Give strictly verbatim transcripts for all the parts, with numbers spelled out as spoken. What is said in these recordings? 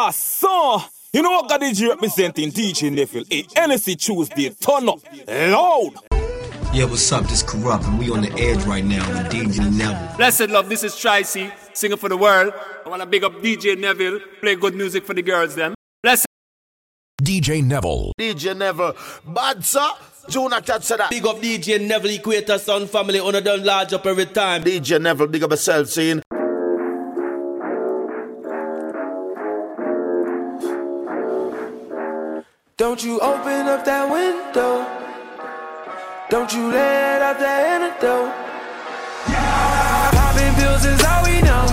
Ah, so, you know what got D J representing? D J Neville. Hey, N S C Tuesday, turn up loud. Yeah, what's up? This Corrupt, and we on the edge right now with D J Neville. Blessed love, this is Tricey, singing for the world. I want to big up D J Neville, play good music for the girls then. Blessed. D J Neville. D J Neville. Bad, sir. Juna Cat said that. Big up D J Neville, Equator Sound Family, on a done large up every time. D J Neville, big up yourself, scene. Don't you open up that window. Don't you let out that antidote. Yeah. Popping pills is all we know.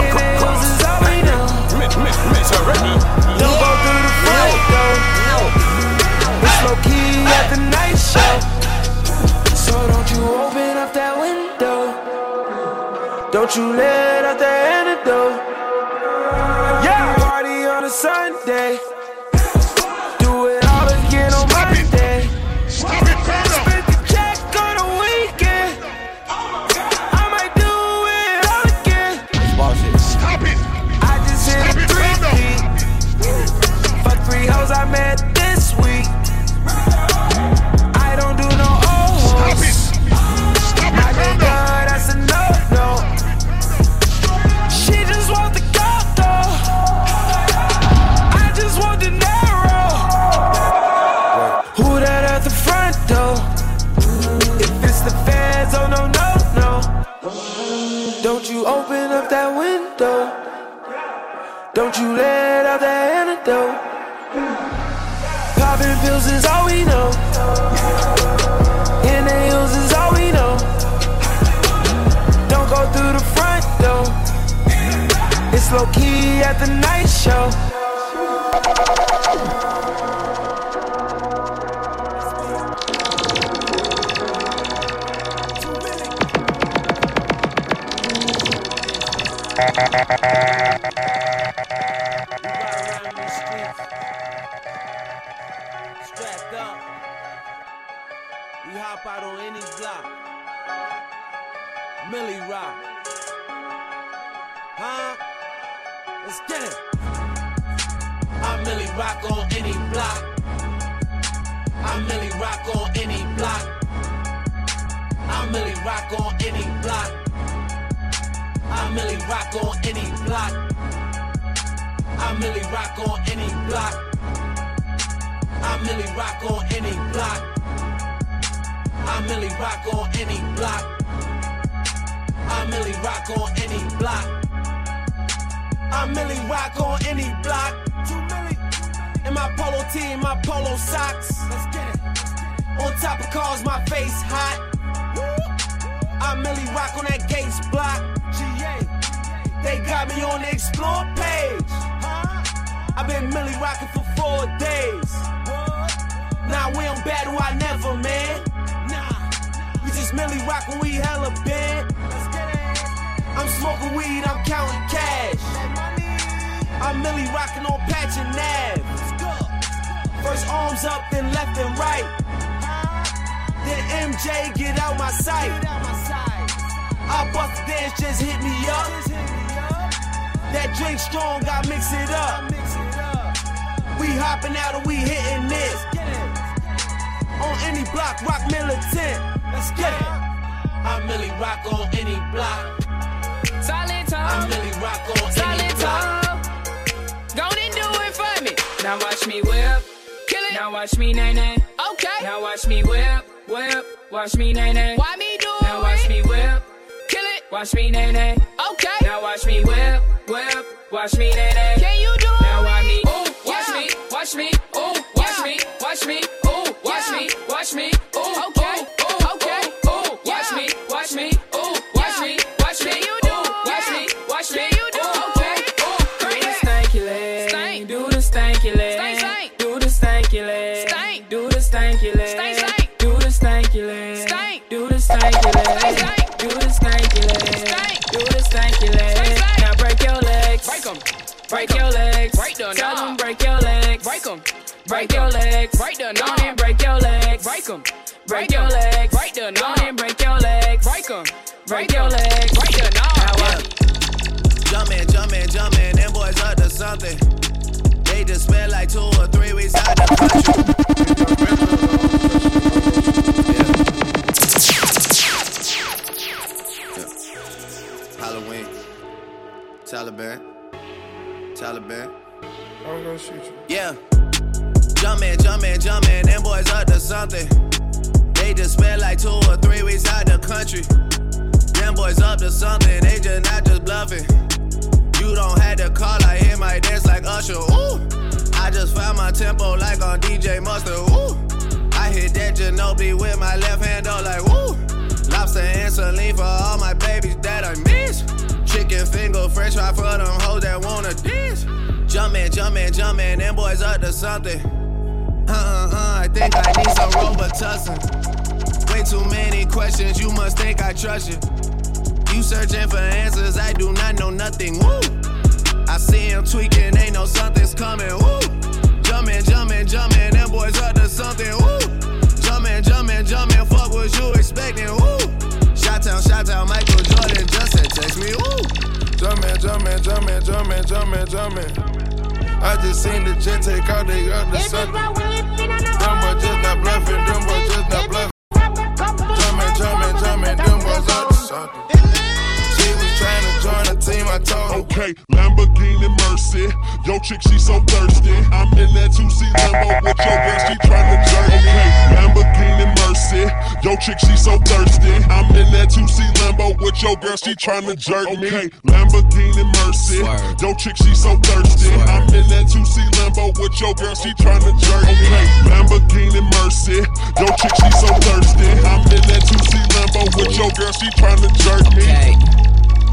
Inhales is all we know. Don't go through the front door. It's low key at the night show. So don't you open up that window. Don't you let out that antidote. Yeah. Party on a Sunday. I met this week. I don't do no old hoes. Stop it. Stop it. I got God, that's a no, no. She just want the gold though. I just want the narrow. Who that at the front door? If it's the feds, oh no, no, no. Don't you open up that window. Don't you let out that antidote. Poppin' pills is all we know. In the hills is all we know. Don't go through the front door. It's low key at the night show. Out on any block, Millie Rock, huh? Let's get it. I'm Millie Rock on any block. I'm Millie Rock on any block. I'm Millie Rock on any block. I'm Millie Rock on any block. I'm Millie Rock on any block. I'm Millie Rock on any block. I'm Millie Rock on any block. I'm Millie Rock on any block. I'm Millie Rock on any block. In my polo tee, my polo socks. Let's get it. On top of cars, my face hot. I'm Millie Rock on that Gates block. They got me on the Explore page. I've been Millie Rockin' for four days. Now we on battle, I never, man. Millie Rock when we hella big. I'm smoking weed, I'm counting cash. I'm Millie rocking on Patch and Nav. First arms up, then left and right. Then M J get out my sight. I bust the dance, just hit me up. That drink strong, I mix it up. We hopping out and we hitting this. On any block, rock militant. Let's get it. I'm Millie Rock on any block. Solid time. I'm Millie Rock on Solid any block. Solid time. Go and do it for me. Now watch me whip. Kill it. Now watch me nay nay. Okay. Now watch me whip, whip. Watch me nay nay. Why me do it? Now watch me whip. Kill it. Watch me nay nay. Okay. Now watch me whip, whip. Watch me nay nay. Can you do it? Now watch me. Ooh, watch yeah. me. Watch me. Ooh, watch yeah. me. Watch me. Ooh, watch yeah. me. Watch me. Ooh, okay. Ooh. Watch me, ooh, watch yeah. me, watch me, you do, ooh, watch yeah. me, watch me, you do, okay, ooh, do the stanky leg, stank, do the stanky leg, stank, stank, do the stanky leg, stank, do the stanky leg, stank, stank, do the stanky leg, stank, do the stanky leg, stank, do the stanky leg, stank, do the stanky leg. Now break your legs, break 'em, break your legs, break them, tell 'em break your legs, break 'em, break your legs, break them, don't and break your legs, break 'em. Break your legs, break the knot and break your legs, break 'em, break your legs, break the knot. Now I, jumpin', jumpin', jumpin', them boys need to spend like two or three weeks out of the country. Halloween. Taliban. Taliban. I'm gonna shoot you. Yeah. Jumpin', jumpin', jumpin', them boys up to something. They just spent like two or three weeks out the country. Them boys up to something, they just not just bluffing. You don't have to call, I hear my dance like Usher, ooh. I just found my tempo like on D J Mustard, ooh. I hit that Ginobili with my left hand, though, like, ooh. Lobster and saline for all my babies that I miss. Chicken finger, french fry for them hoes that wanna dance. Jumpin', jumpin', jumpin', them boys up to something. Uh-uh-uh, I think I need some Robitussin. Way too many questions, you must think I trust you. You searching for answers, I do not know nothing, woo. I see him tweaking, ain't no something's coming, woo. Jumpin', jumpin', jumpin', them boys up to something, woo. Jumpin', jumpin', jumpin', fuck what you expectin', woo. Shout out, shout out, Michael Jordan just said text me, woo. Jumpin', jumpin', jumpin', jumpin', jumpin', jumpin'. I just seen the jet take out they other sun. Them boys just not bluffing, them boys just not bluffing. Jumpin', jumpin', jumpin', them boys out the sun. She was trying to join the team, I told her. Okay, Lamborghini Mercy, yo chick, she so thirsty. I'm in that two-seat limbo with your girl, she tryna jerk. Okay, Lamborghini Mercy, yo chick, she so thirsty. I'm in that two-seat limbo with your girl, she tryna jerk me. Okay, Lamborghini Mercy, yo chick, she so thirsty. I'm in that two-seat limbo with your girl, she tryna jerk me. Okay, Lamborghini Mercy, yo chick, she so thirsty. I'm in that two-seat limbo with your girl, she tryna jerk me.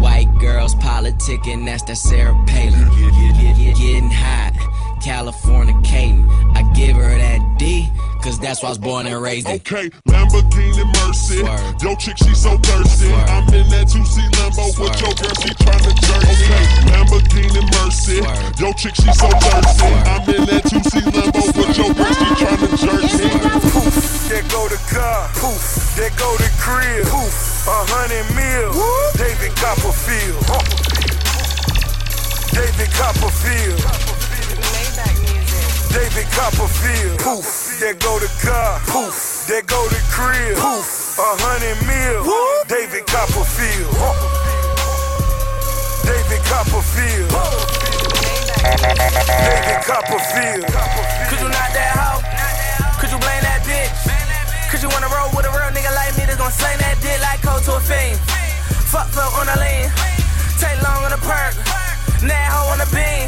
White girls politicking, that's that Sarah Palin. Getting hot, Californicating. I give her that D, cause that's why I was born and raised in. Okay, Lamborghini Mercy. Swerve. Yo chick, she so thirsty. Swerve. I'm in that two-seat limbo with your girl, she tryna jerk. Okay, Lamborghini Mercy. Swerve. Yo chick, she so thirsty. Swerve. I'm in that two-seat limbo with your girl, she tryna jerk. Poof, there go the car. Poof, there go the crib. Poof, a hundred mil. Woo. David Copperfield. Huh. David Copperfield. Maybach music. David Copperfield. Poof, there go the car. Poof, there go the crib. Poof, a hundred mil. Woo. David Copperfield. Huh. David Copperfield. David Copperfield. Could you knock that hoe? Could you blame that bitch? Cause you wanna roll with a real nigga like me that's gon' sling that dick like cold to a fiend. Fuck flow on the lean, take long on the perk, now hoe on the beam.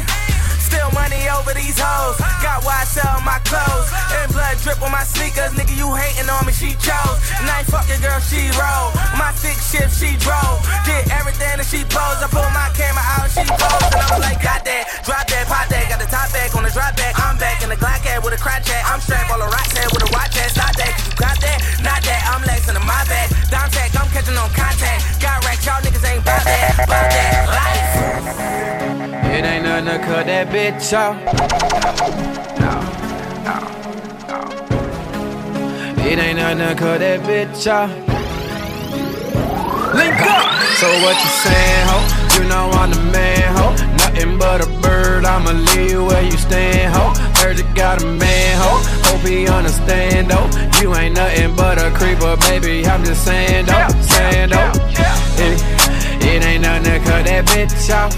Still money over these hoes, got why I sell my clothes. And blood drip on my sneakers, nigga you hating on me, she chose. And I ain't fucking girl, she roll, my thick shift, she drove. Did everything that she posed, I pulled my camera out, she posed. And I was like, got that, drop that, pop that, got the top back on the drop back. I'm back in the Glock hat with a crotch hat, I'm strapped all the rocks hat with a watch hat. Stop that, cause you got that, not that, I'm laxing in my back. Dom tech, I'm catching on contact, got racked, y'all niggas ain't bout that, bout that life. It ain't nothing to cut that bitch off. No, no, no, no. It ain't nothing to cut that bitch off. Link up! So what you saying, ho? You know I'm the man, ho. Nothing but a bird, I'ma leave you where you stand, ho. Heard you got a man, ho. Hope he understand, though. You ain't nothing but a creeper, baby, I'm just saying, though. Saying, though. It, it ain't nothing to cut that bitch off.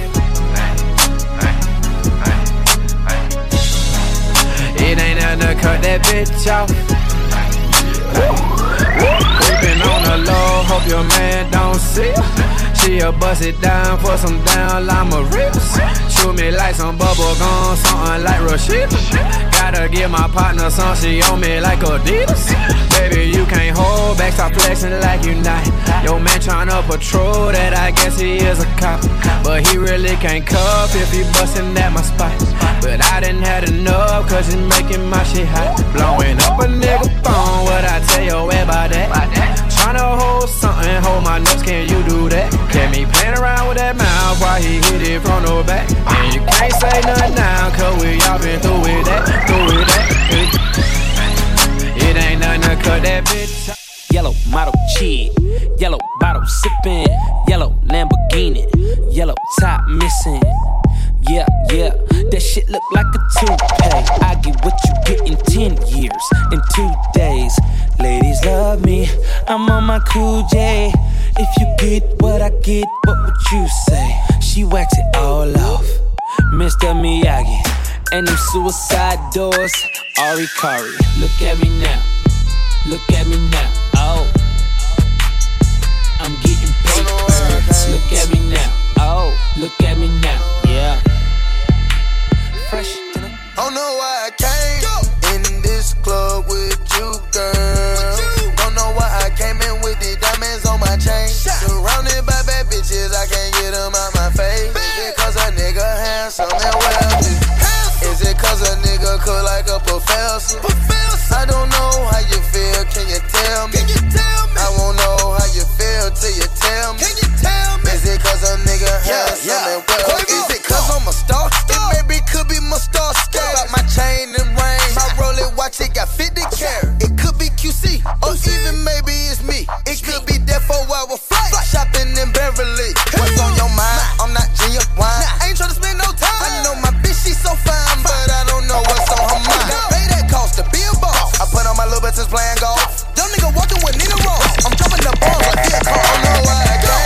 It ain't nothing to cut that bitch off. Creeping on the low, hope your man don't see her. She'll bust it down for some down llama rips. Shoot me like some bubble gum, something like Rashida. Gotta give my partner some, she on me like Adidas. Baby, you can't hold back, stop flexing like you not. Your man tryna patrol that, I guess he is a cop. But he really can't cuff if he bustin' at my spot. But I didn't have had enough, cause it's making my shit hot. Blowing up a nigga phone, what I tell your ass about that? Tryna hold something, hold my nuts, can you do that? Get me playing around with that mouth while he hit it from the back. And you can't say nothing now, cause we all been through with that, through with that. It ain't nothing to cut that bitch. Yellow model cheat, yellow bottle sipping, yellow Lamborghini, yellow top missing. Yeah, yeah, that shit look like a toupee. I get what you get in ten years, in two days. Ladies love me, I'm on my Cool J. If you get what I get, what would you say? She waxed it all off, Mister Miyagi. And them suicide doors, Ari Kari. Look at me now, look at me now, oh. I'm getting paid. Look at me now, oh. Look at me now, yeah. Fresh. Oh no, I came in this club with you, girl. Don't know why I came in with the diamonds on my chain. Surrounded by bad bitches, I can't get them out my face. Is it cause a nigga handsome and wealthy? Is it cause a nigga cook like a professor? I don't know how you feel, can you tell me? I won't know how you feel till you tell me. Is it cause a nigga handsome and wealthy? Is it cause I'm a star? It maybe could be my star scale. Out my chain and ring, my Rolex watch, it got fifty carat. It could be Q C, or even maybe it's me. It could be that for I will fight. Shopping in Beverly. What's on your mind? I'm not G Y. I ain't tryna spend no time. I know my bitch, she so fine, but I don't know what's on her mind. Now pay that cost to be a boss. I put on my little bitch and playing golf. Them nigga walking with Nina Ross. I'm dropping the balls like this car. I know why I came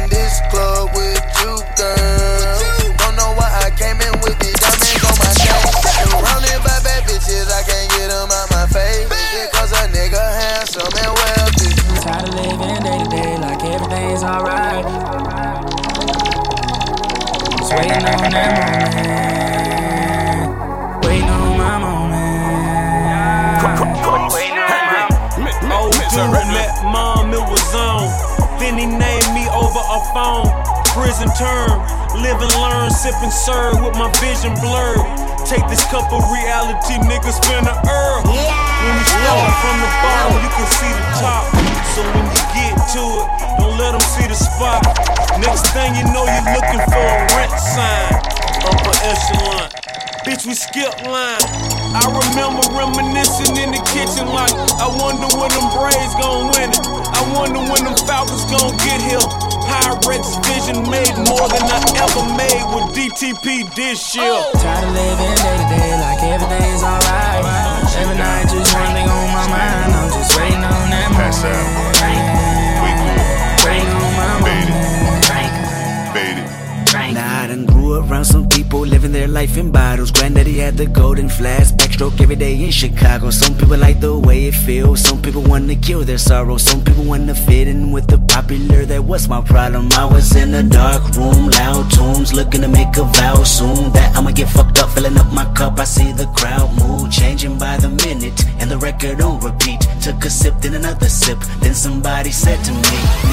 in this club with you, girl. Don't know why I came in with the diamonds on my chain. Surrounded by bad bitches, I can't get them out my face. Is it cause a nigga handsome and wealthy? I'm tired of living day to day like everything's alright. Just waiting on that moment. Waiting on my moment. Waiting on my moment. Oh, dude met mom, it was on. Then he named me over a phone. Prison term, live and learn, sip and serve with my vision blurred. Take this cup of reality, niggas finna earn. When you start from the bottom, you can see the top. So when you get to it, don't let them see the spot. Next thing you know, you're looking for a rent sign. Upper echelon. Bitch, we skip line. I remember reminiscing in the kitchen like, I wonder when them Braves gon' win it. I wonder when them Falcons gon' get here. Pirates vision made more than I ever made with D T P this year. Tired of living day to day like everything's alright. Every night just one thing on my mind. I'm just waiting on that moment. Waiting on my moment. Bait it. Nah, I done grew around some people living their life in bottles. Granddaddy had the golden flask, backstroke every day in Chicago. Some people like the way it feels, some people wanna kill their sorrow. Some people wanna fit in with the popular, that was my problem. I was in a dark room, loud tunes, looking to make a vow soon that I'ma get fucked up, filling up my cup. I see the crowd move, changing by the minute, and the record on repeat. Took a sip, then another sip, then somebody said to me,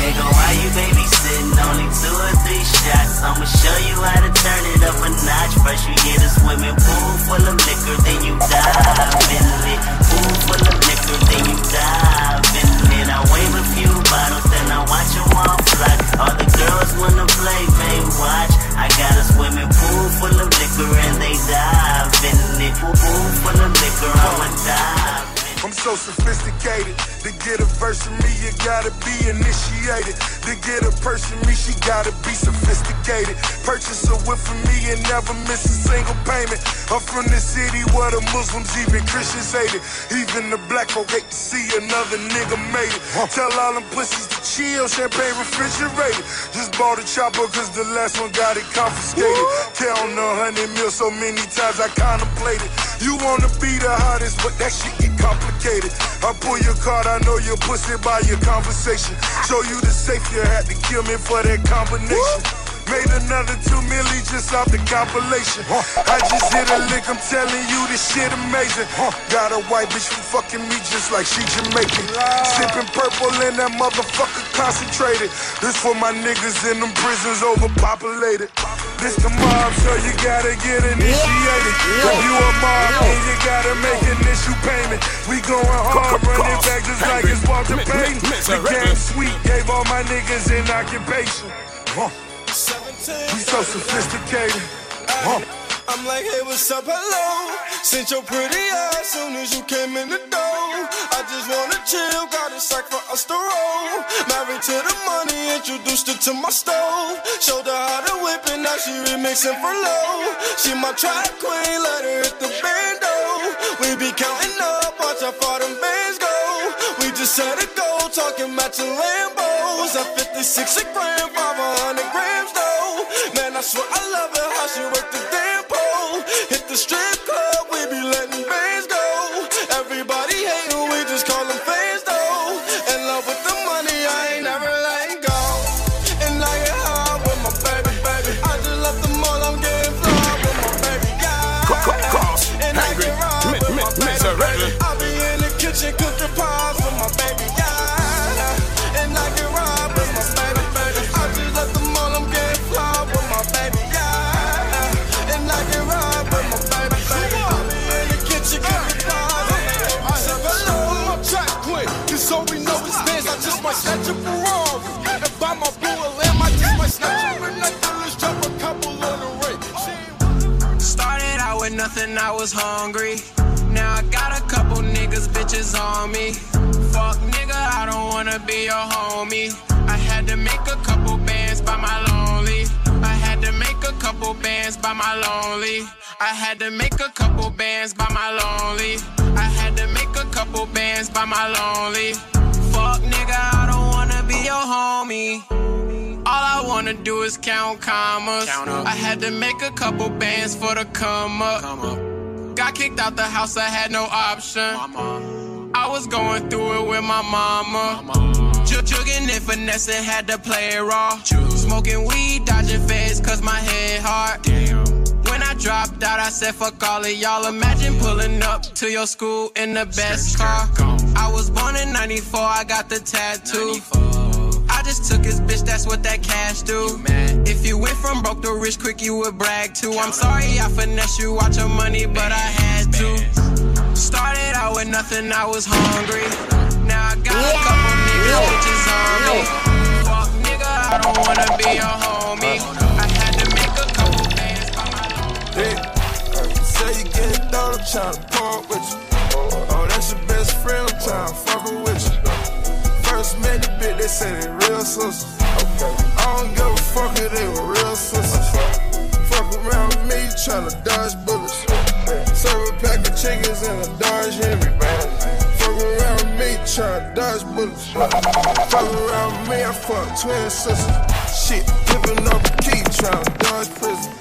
nigga, why you babysitting? Only two or three shots, I'ma show you how to turn it up a notch. First you get a swimming pool full of liquor, then you dive in it. Pool full of liquor, then you dive in it. I wave a few bottles, then I watch them all flock. All the girls wanna play, they watch. I got a swimming pool full of liquor and they dive in it. Pool full of liquor, I'ma dive. I'm so sophisticated. To get a verse from me, you gotta be initiated. To get a purse from me, she gotta be sophisticated. Purchase a whip for me and never miss a single payment. I'm from the city where the Muslims, even Christians hate it. Even the black folk hate to see another nigga made it. Huh. Tell all them pussies to chill, champagne refrigerated. Just bought a chopper cause the last one got it confiscated. Woo. Count a hundred mil so many times I contemplated. You wanna be the hottest, but that shit get complicated. I pull your card, I know your pussy by your conversation. Show you the safe, you had to kill me for that combination. Woo! Made another two milli just off the compilation. I just hit a lick, I'm telling you this shit amazing. Got a white bitch who fucking me just like she Jamaican. Sipping purple and that motherfucker concentrated. This for my niggas in them prisons overpopulated. This the mob, so you gotta get initiated. If you a mob, then you gotta make an issue payment. We going hard, running back just like it's Walter Payton. The game sweet, gave all my niggas in occupation. Huh. We so sophisticated. Huh. I'm like, hey, what's up, hello? Sent your pretty ass soon as you came in the door. I just wanna chill, got a sack for us to roll. Married to the money, introduced her to my stove. Showed her how to whip and now she remixing for low. She my track queen, let her hit the bando. We be counting up, watch how far them bands go. We just set a goal, talking matching Lambos. At fifty-six a gram, five hundred grams though. Man, I swear I love it, how she worked the damn pole. Hit the strip club, we be letting bands go. Everybody hatin', we just call them fans though. In love with the money, I ain't never letting go. And I get high with my baby, baby. I just left the mall, I'm getting fly with my baby guy. And I get raw with my baby, baby. I be in the kitchen cooking pies with my baby guy. Snatch a Ferrari, and buy my bull lamb, I just might snatch her nothing, let's drop a couple on the rake. Started out with nothing, I was hungry. Now I got a couple niggas, bitches on me. Fuck nigga, I don't wanna be your homie. I had to make a couple bands by my lonely. I had to make a couple bands by my lonely. I had to make a couple bands by my lonely. I had to make a couple bands by my lonely. Fuck nigga, I don't wanna be your homie. All I wanna do is count commas. Count up. I had to make a couple bands for the come up. Come up. Got kicked out the house, I had no option. Mama. I was going through it with my mama. Mama. Jugging and finessing, had to play it raw. Juice. Smoking weed, dodging feds, cause my head hard. Damn. When I dropped out, I said fuck all of y'all. Imagine pulling up to your school in the best car. I was born in ninety-four, I got the tattoo. I just took his bitch, that's what that cash do. If you went from broke to rich quick, you would brag too. I'm sorry I finessed you, watch your money, but I had to. Started out with nothing, I was hungry. Now I got a couple niggas, bitches on me. Fuck nigga, I don't wanna be your homie. I had to make a couple bands by my lonely. Say you get down, I'm tryna pump with you. Oh, that's your best friend, I'm tryna fuckin' with you. First met the bitch, they said they real sisters. I don't give a fuck if they were real sisters. Fuck around with me, you tryna dodge bullets. Serve a pack of chickens and a Dodge Henry. Fuck around with me, you tryna dodge bullets. Fuck around with me, I fuck twin sisters. Shit, pimpin' up a key, tryna dodge prison.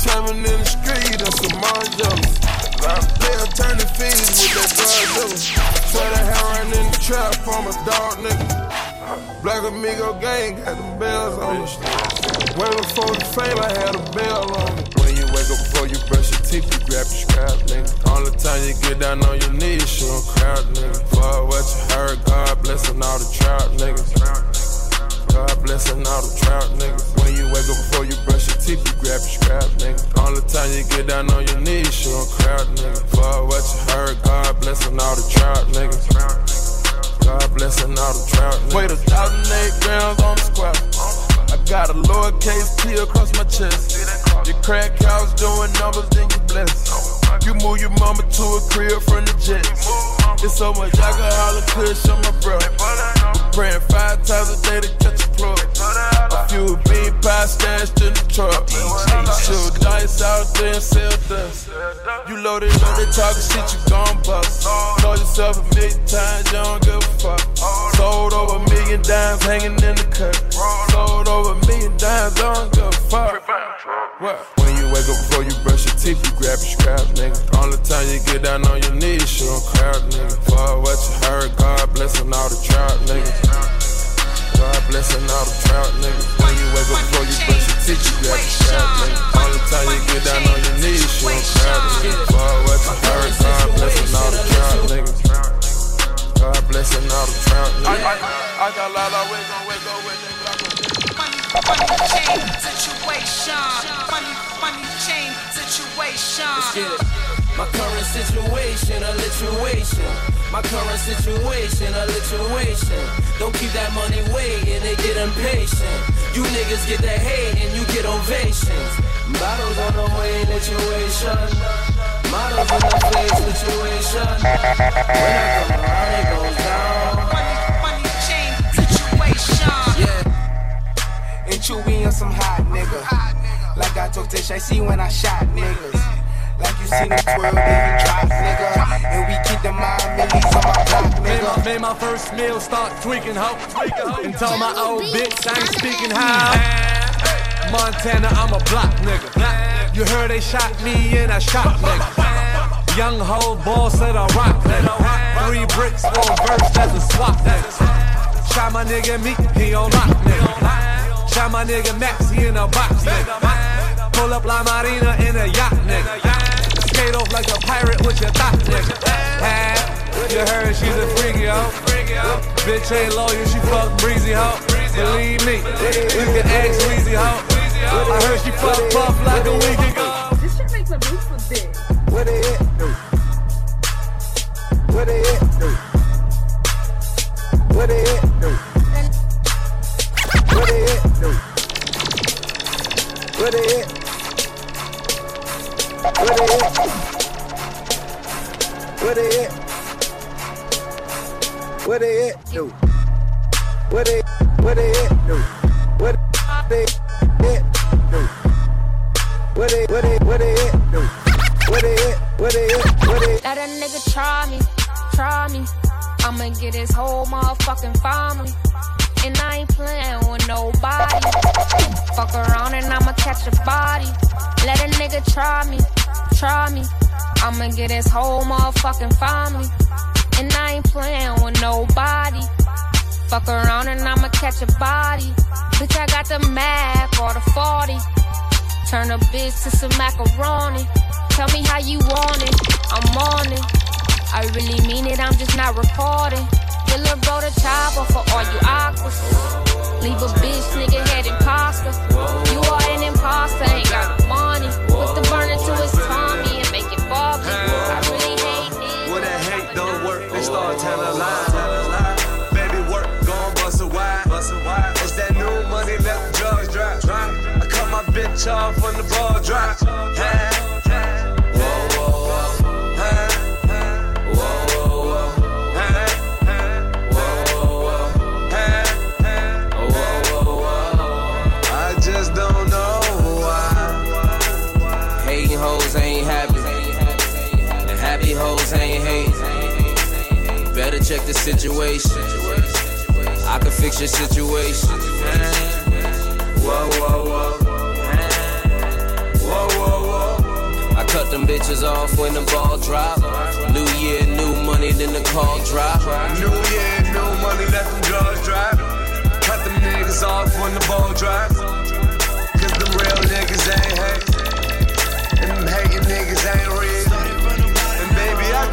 Trappin' in the street on some Mark Jacobs. They will turn the fees with that drug dealer. Try the heroin in the trap from a dog nigga. Black Amigo gang got the bells on me. Way before the fame, I had a bell on me. When you wake up before you brush your teeth, you grab your scrap, nigga. All the time you get down on your knees, you don't crowd, nigga. Fuck what you heard, God blessin' all the trout, niggas. God blessin' all the trout, nigga. When you wake up before you brush your teeth, you grab your scrap, nigga. All the time you get down on your knees, you don't crowd, nigga. Fuck what you heard, God blessin' all the trout, nigga. God blessin' all the trout, nigga. Wait a thousand eight grams on the square. I got a lowercase T across my chest. Your crack house doing numbers, then you bless. You move your mama to a crib from the Jets. It's so much alcohol and push on my breath. Praying five times a day to catch a club. A few bean pies stashed in the truck. Shoot dice out there and sell dust. You loaded up, they talking shit, you gon' bust. Sold yourself a million times, you don't give a fuck. Sold over a million dimes hanging in the cut. Sold over a million dimes, I don't give a fuck. What? When you wake up before you brush your teeth, you grab your scrap, nigga. All the time you get down on your knees, you don't crowd, nigga. Fuck what you heard, God blessin' all the trout, nigga. God blessin' all the trout niggas. When you wake up before you brush your teeth, you got the trout niggas. All the time you get down on your knees, you don't cry niggas. Far away from her, God blessin' all the trout niggas. God blessin' all the trout niggas. I got a lot of ways on wake up with them black niggas. Money, money, chain, situation. Money, money, chain, situation. My current situation, a lituation. My current situation, a lituation. Don't keep that money waiting, they get impatient. You niggas get that hate and you get ovations. Bottles on the way, lituation. Models on the face, lituation. When I come around, it goes down. Money, money, chain, situation. Yeah. And you be on some hot nigga. Like I told Tish, I see when I shot niggas. Like you seen the twirl, baby, drop, nigga. And we keep the mind millies on my block, nigga. Made my first meal, start tweaking, ho. And told my old bitch I ain't speaking how. Montana, I'm a block, nigga. You heard they shot me and I shot, nigga. Young ho, ball said I rock, nigga. Three bricks for a verse, that's a swap, nigga. Shot my nigga me, he on lock, nigga. Shot my nigga Max, he in a box, nigga. Pull up La Marina in a yacht, nigga. Skate off like a pirate with your thot, nigga. Hey, you heard she's a freak, yo. Bitch ain't loyal, she fuck breezy, ho. Believe me, you can ask Weezy, ho. I heard she fuck puff like a week ago. This shit makes a boost look big. What it hit, dude? What it hit, dude? What it hit, dude? What it hit, dude? What it hit? What it is? What it is? What it is? No. What it? What it is? No. What it? No. What it? What it? What it is? No. What it is? What it is? What it? Let a nigga try me, try me. I'ma get his whole motherfucking family. And I ain't playing with nobody. Fuck around and I'ma catch a body. Let a nigga try me, try me. I'ma get his whole motherfucking family. And I ain't playing with nobody. Fuck around and I'ma catch a body. Bitch, I got the Mac or the forty. Turn a bitch to some macaroni. Tell me how you want it, I'm on it. I really mean it, I'm just not recording. Your little bro the chopper for all you aquas. Leave a bitch, nigga, head imposter. You are an imposter, ain't got no money. Put the burner to his Tommy and make it barbecue. I really hate this. What that hate don't work, they start telling lies. Baby work, gon' bust a wide. It's that new money, let the drugs drop. I cut my bitch off when the ball drop. Check the situation. I can fix your situation. Whoa, whoa, whoa. Whoa, whoa, whoa. I cut them bitches off when the ball drop. New year, new money, then the call drop. New year, new money, let them drugs drop. Cut them niggas off when the ball drop. Cause them real niggas ain't hate. And them hating niggas ain't real. And baby, I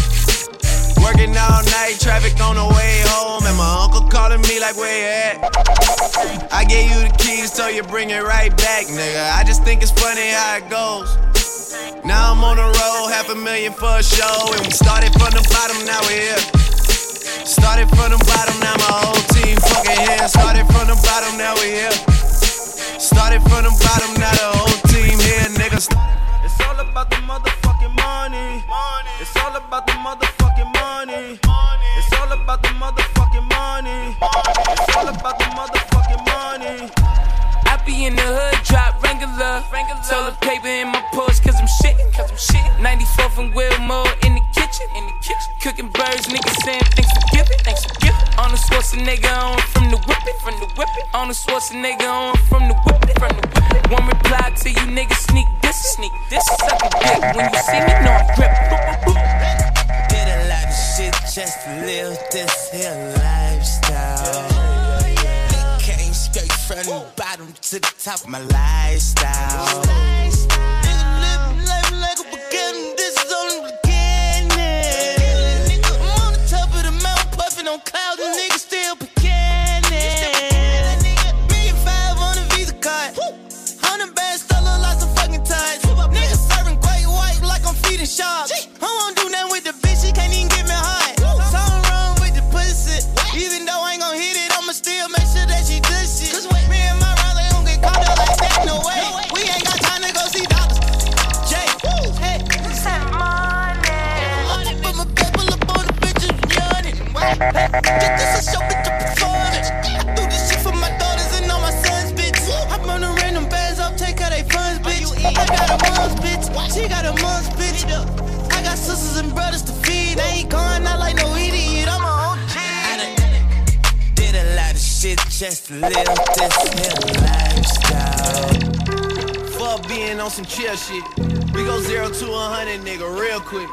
Working all night, traffic on the way home. And my uncle calling me like, where you at? I gave you the keys, told you bring it right back, nigga. I just think it's funny how it goes. Now I'm on the road, half a million for a show. And we started from the bottom, now we're here. Started from the bottom, now my whole team fucking here. Started from the bottom, now we're here. Started from the bottom, now the whole team here, nigga. It's all about the motherfucking money. It's all about the motherfucking money. It's all about the motherfucking money. It's all about the motherfucking money. I be in the hood, drop regular. up. Told the paper in my purse, cause I'm shitting. ninety-four from Wilmore in the kitchen. Cooking birds, niggas saying thanks for giving. On the Schwarzenegger on from the whipping. On the Schwarzenegger on from the whipping. One reply to you niggas sneak this. Sneak this. Suck a dick when you see me, know I'm gripping. Did a lot of shit just to live this here lifestyle. Straight from the bottom to the top of my lifestyle. Nigga living life like a beginning, this is only beginning. I'm on the top of the mountain, puffing on clouds, and niggas still beginning. Million five on a Visa card, hundred bags, stolen lots of fucking ties. Niggas serving great white like I'm feeding sharks. I won't do nothing with the bitch, she can't even get me hot. Something wrong with the pussy, even though I ain't gon' hit it, I'ma still make sure that she does. Cause wait, me and my brother don't get caught up like that, no way. No way. We ain't got time to go see doctors. Jay, hey, send money. I'm gonna put my people up on the bitches yawning. This is your bitch performance. I do this shit for my daughters and all my sons, bitch. I'm on the random bands, I'll take out they funds, bitch. I got a mom's, bitch. She got a mom's, bitch. I got sisters and brothers to feed. I ain't going out like no idiot. I'm a O G. Did a lot of shit. Shit, just live this here lifestyle. Fuck being on some chill shit. We go zero to one hundred, nigga, real quick.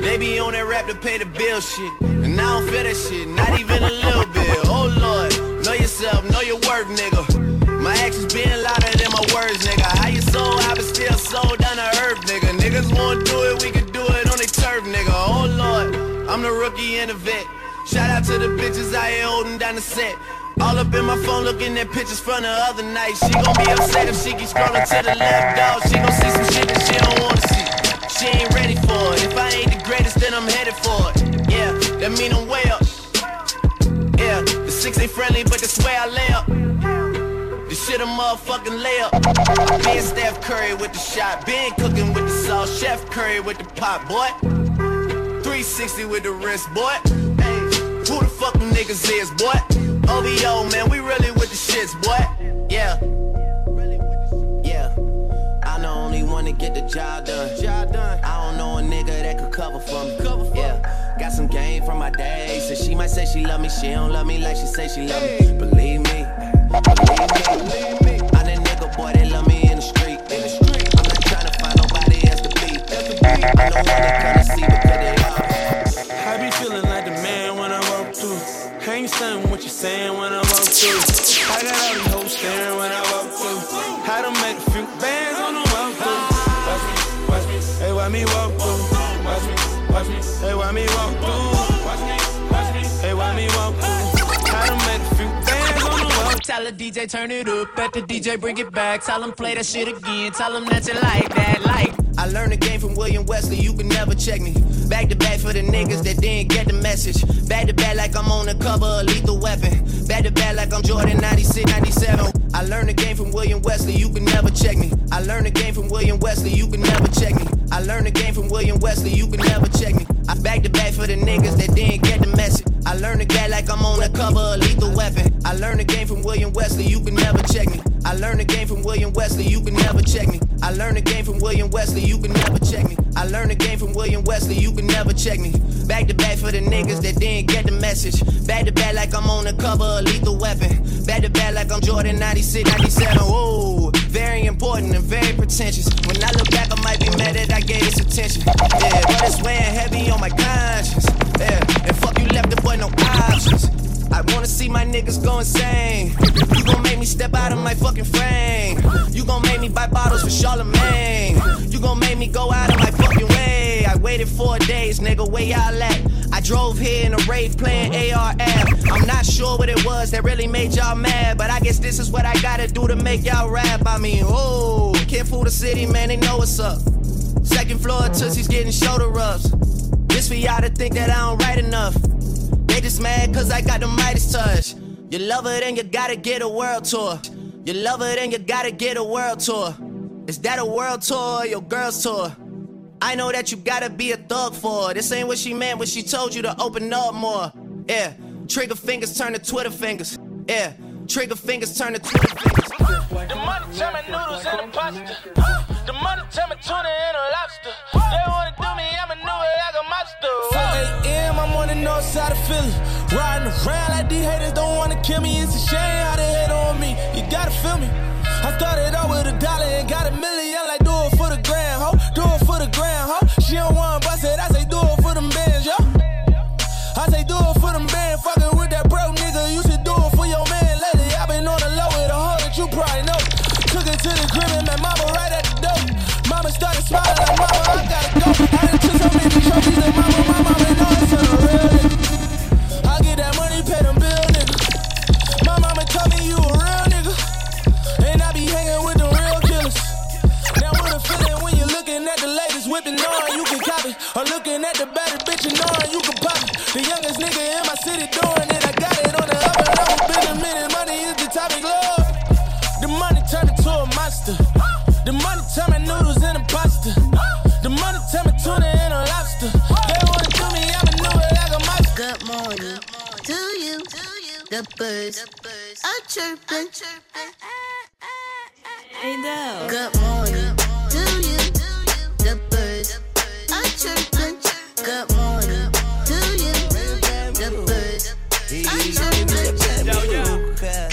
They be on that rap to pay the bill shit. And I don't feel that shit, not even a little bit. Oh Lord, know yourself, know your worth, nigga. My actions being louder than my words, nigga. How you sold, I been still sold down to earth, nigga. Niggas won't do it, we can do it on their turf, nigga. Oh Lord, I'm the rookie and the vet. Shout out to the bitches out here holding down the set. All up in my phone looking at pictures from the other night. She gon' be upset if she keeps scrolling to the left, dog. She gon' see some shit that she don't wanna see. She ain't ready for it. If I ain't the greatest, then I'm headed for it. Yeah, that mean I'm way up. Yeah, the six ain't friendly, but that's where I lay up. This shit a motherfucking layup. Being Steph Curry with the shot. Been cooking with the sauce. Chef Curry with the pot, boy. three sixty with the wrist, boy. Hey, who the fuck them niggas is, boy? O V O, man, we really with the shits, boy. Yeah. Yeah. I'm the only one to get the job done. I don't know a nigga that could cover for me. Yeah. Got some game from my day. So she might say she love me. She don't love me like she say she love me. Believe me. Believe me. I'm that nigga, boy, they love me in the street. In the street. I'm not trying to find nobody else to be. I'm the one that come to see because they love me. I be feeling like the man when I walk through. Ain't saying what you saying when I walk through. I got all these hoes staring when I walk through. How to make a few bands on the walk through. Watch me, watch me, hey, why me walk through. Watch me, watch me, hey, why me walk through. Watch me, watch me, hey, why me walk through. How to make a few bands on the walk through. Tell the D J turn it up, bet the D J bring it back. Tell him play that shit again, tell him that you like that, like. I learned the game from William Wesley, you can never check me. Back to back for the niggas that didn't get the message. Back to back like I'm on the cover of Lethal Weapon. Back to back like I'm Jordan ninety-six, ninety-seven. I learned the game from William Wesley, you can never check me. I learned the game from William Wesley, you can never check me. I learned the game from William Wesley, you can never check me. I back to back for the niggas that didn't get the message. I learned the game like I'm on the cover of Lethal Weapon. I learned the game from William Wesley, you can never check me. I learned the game from William Wesley, you can never check me. I learned the game from William Wesley, you can never check me. I learned the game from William Wesley, you can never check me. Back to back for the niggas that didn't get the message. Back to back like I'm on the cover of Lethal Weapon. Back to back like I'm Jordan ninety-six, ninety-seven. Whoa, very important and very pretentious. When I look back, I might be mad that I gave this attention. Yeah, but it's weighing heavy on my conscience. Yeah, and fuck you left the boy no options. I wanna see my niggas go insane. You gon' make me step out of my fucking frame. You gon' make me buy bottles for Charlemagne. You gon' make me go out of my fucking way. I waited four days, nigga, where y'all at? I drove here in a rave playing A R F. I'm not sure what it was that really made y'all mad, but I guess this is what I gotta do to make y'all rap. I mean, ooh, can't fool the city, man, they know what's up. Second floor Tootsie's getting shoulder rubs. This for y'all to think that I don't write enough. They just mad cause I got the Midas touch. You love her then you gotta get a world tour. You love her then you gotta get a world tour. Is that a world tour or your girl's tour? I know that you gotta be a thug for her. This ain't what she meant when she told you to open up more. Yeah, trigger fingers turn to Twitter fingers. Yeah, trigger fingers turn to Twitter fingers. The money tell my noodles and a pasta. The mother tell my tuna and a lobster. They wanna do me, I maneuver like a mobster. four a.m., I'm on the north side of Philly. Riding around like these haters don't wanna kill me. It's a shame how they hate on me. You gotta feel me. I started out with a dollar and got a million. Like, do it for the grand, ho. Do it for the grand, ho. She don't wanna bust it. I say, do it for them bands, yo. I say, do it for them bands. Fucking with that broke nigga. You should do it for your man lately. I been on the low with a hoe that you probably know. Took it to the crib and met mama right at the door. Mama started smiling like, mama, I gotta go. I done took so many trophies like, mama, my mama knows it's on a real nigga. I get that money, pay them bill, nigga. My mama told me you a real nigga. And I be hanging with the real killers. Now what a feeling when you're looking at the latest whipping on, you can copy. Or looking at the better bitch and knowing you can pop it. The youngest nigga in my city doing it. I got it on the up and up. It's been a minute. Money is the topic, love. The money turned into a monster. The money turned my noodles into pasta. The money turned my tuna into lobster. They wanna do me, I maneuver like a monster. Good morning to you. The birds are chirping. Hey, no. Good morning to you. The birds are chirping. Good morning to you. The birds are chirping.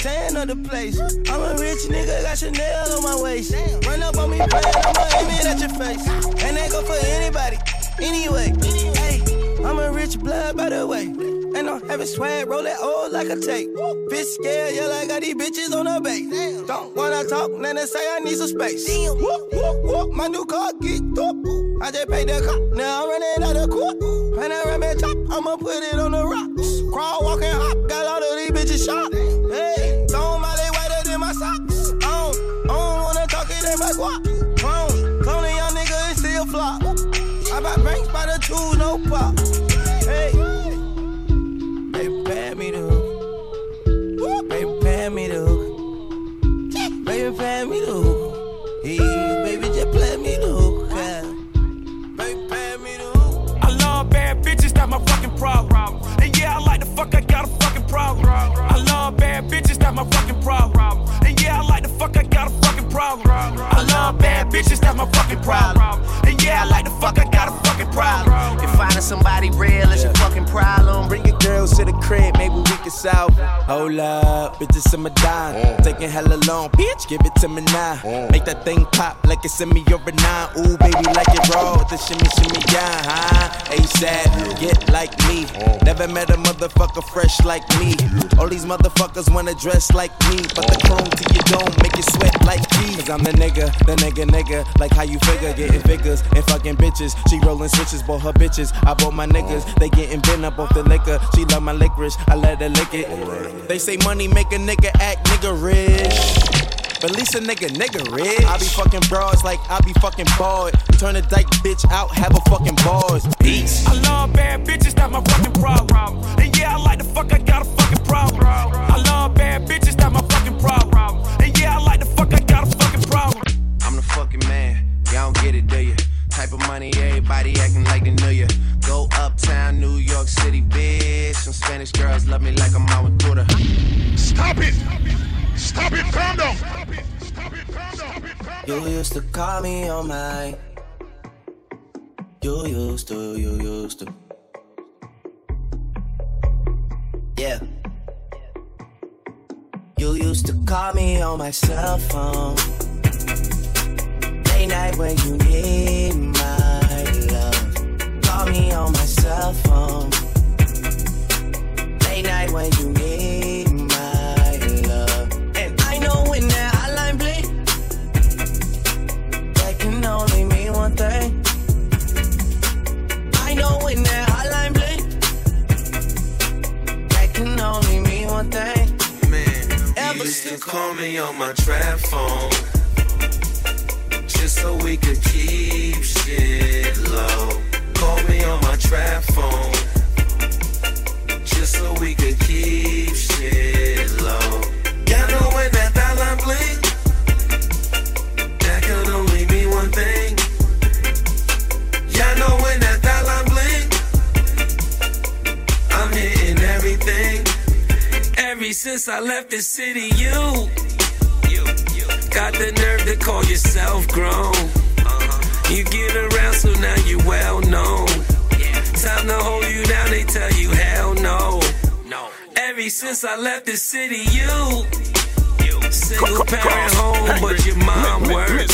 Tan of the place. I'm a rich nigga, got Chanel on my waist. Run up on me, man, I'ma aim it at your face. And that go for anybody, anyway. Hey, I'm a rich blood, by the way. Ain't no having swag, roll that old like a tape. Bitch scared, yeah, like I got these bitches on her base. Don't wanna talk, then they say I need some space. Whoop, whoop, whoop, my new car get up. I just paid the cop, now I'm running out of court. When I run my top, I'ma put it on the rocks. Crawl, walk, and hop, got all of these bitches shot. Hey, don't my leg whiter than my socks. I don't, I don't wanna talk it in my guap. Clone, clone a young nigga, it's still flop. I buy banks by the two, no pop. Hey. Baby, pay me the hook. Baby, pay me the hook. Baby, pay me the hook. Yeah, baby, just play me the hook. Baby, pay me the hook. I love bad bitches, that's my fucking problem. And yeah, I like the fuck, I got a fucking problem. I love bad bitches, that's my fucking problem. And yeah, I like the fuck, I got a fucking problem. I love bad bitches, that's my fucking problem. And yeah, I like the fuck, I got a fucking problem. If finding somebody real is your fucking problem, bring your girls to the crib, maybe we can solve. Hold up, bitches in my dime, mm. taking hella long, bitch, give it to me now. Mm. Make that thing pop like it's in me or a nine. Ooh, baby, like it raw with the shimmy, shimmy, yeah, huh? ASAP, get like me. Mm. Never met a motherfucker fresh like me. All these motherfuckers wanna dress like me, but the chrome to your dome make you sweat like me. Cause I'm the nigga, the nigga, nigga, like how you figure, getting figures and fucking bitches. She rolling switches, bought her bitches. I bought my niggas, they getting bent up off the liquor. She love my licorice, I let her lick it. Right. They say money make a nigga act nigga rich, but at least a nigga nigga rich. I be fucking broads like I be fucking bald. Turn a dyke bitch out, have a fucking bars. Peace. I love bad bitches, that's my fucking problem. And yeah, I like the fuck, I got a fucking problem. I love bad bitches, that's my fucking problem. And yeah, I like the fuck, I got a fucking problem. I'm the fucking man, y'all don't get it, do you? Type of money, everybody acting like they knew ya. Go uptown, New York City, bitch. Some Spanish girls love me like I'm out with daughter. Stop it! Stop it, calm down! You used to call me on my. You used to, you used to. Yeah. You used to call me on my cell phone. Night when you need my love, call me on my cell phone. Late night when you need my love, and I know when that hotline blink, that can only mean one thing. I know when that hotline blink, that can only mean one thing. Man, ever since call me on my trap phone. So we could keep shit low. Call me on my trap phone. Just so we could keep shit low. Y'all know when that dial line blink, that can only mean one thing. Y'all know when that dial line blink, I'm hitting everything. Every since I left the city, you Got the nerve to call yourself grown. You get around, so now you well known. Time to hold you down, they tell you hell no. Every since I left the city, you single parent home, but your mom works.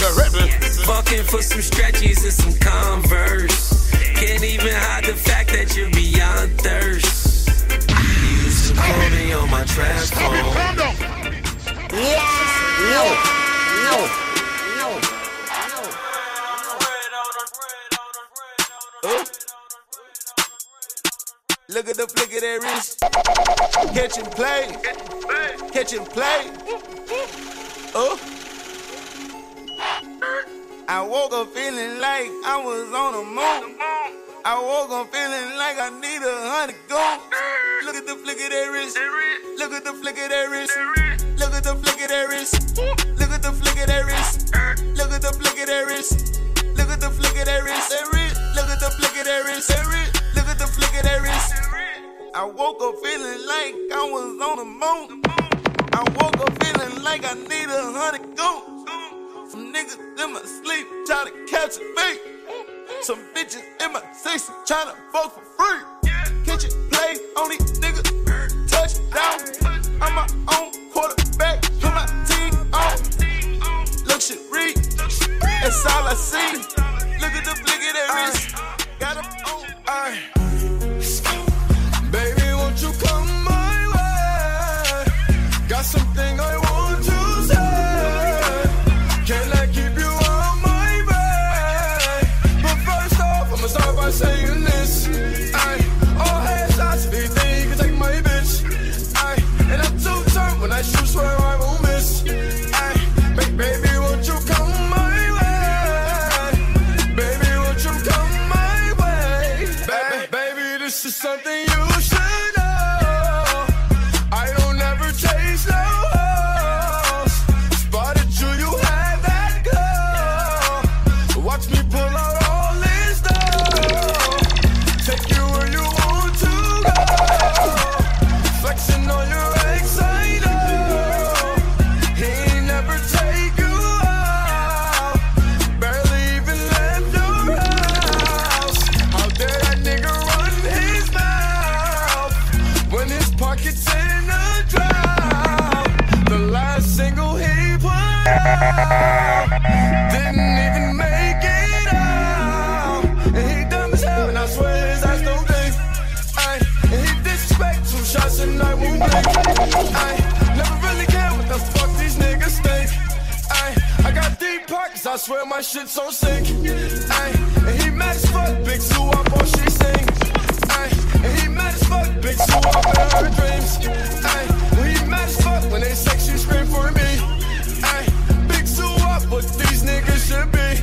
Fucking for some stretchies and some Converse. Can't even hide the fact that you're beyond thirst. You used to call me on my trash phone. Yeah! No! No! Look at the flick of that wrist. Catch and play. Catch and play. Oh. I woke up feeling like I was on the moon. I woke up feeling like I need a hundred gold. Look at the flick of that wrist. Look at the flick of that wrist. Look at the flick of that wrist. Look at the flick of that wrist. Look at the flick of that wrist. Look at the flick of that wrist. Look at the flick of that wrist. Look at the flick of that wrist. I woke up feeling like I was on the moon. I woke up feeling like I need a hundred goons. Some niggas in my sleep try to capture me. Some bitches in my six tryna fuck for free. Catch it, play on these niggas. Touchdown. I'm my own quarterback. Put my team on. Luxury. That's all I see. Look at the flick of that wrist. Got a I, baby, won't you come my way? Got something I want to say. Can't I keep you on my way? But first off, I'ma start by saying this. I, all hands shots if you think you can take my bitch. I, and I'm too tough when I shoot, swear I won't miss. I, make baby. Something you should know. I don't ever chase no hoes. Spotted you, you had that glow. Watch me pull out all this dough. Take you where you want to go. Flexing on your ex, I know. He ain't never take you out. Barely even left your house. How dare that nigga run his when his pocket's in a drought. The last single he put out didn't even make it out. And he dumb as hell, and I swear his ass don't think. I he disrespect some shots and I won't make. I never really care what the fuck these niggas think. I I got deep pockets, I swear my shit's so sick. I and he max fuck big two up on she sing. And he mad as fuck, bitch, you up in her dreams. Aye, well, he mad as fuck when they sex, you scream for me. Aye, big you up, but these niggas should be.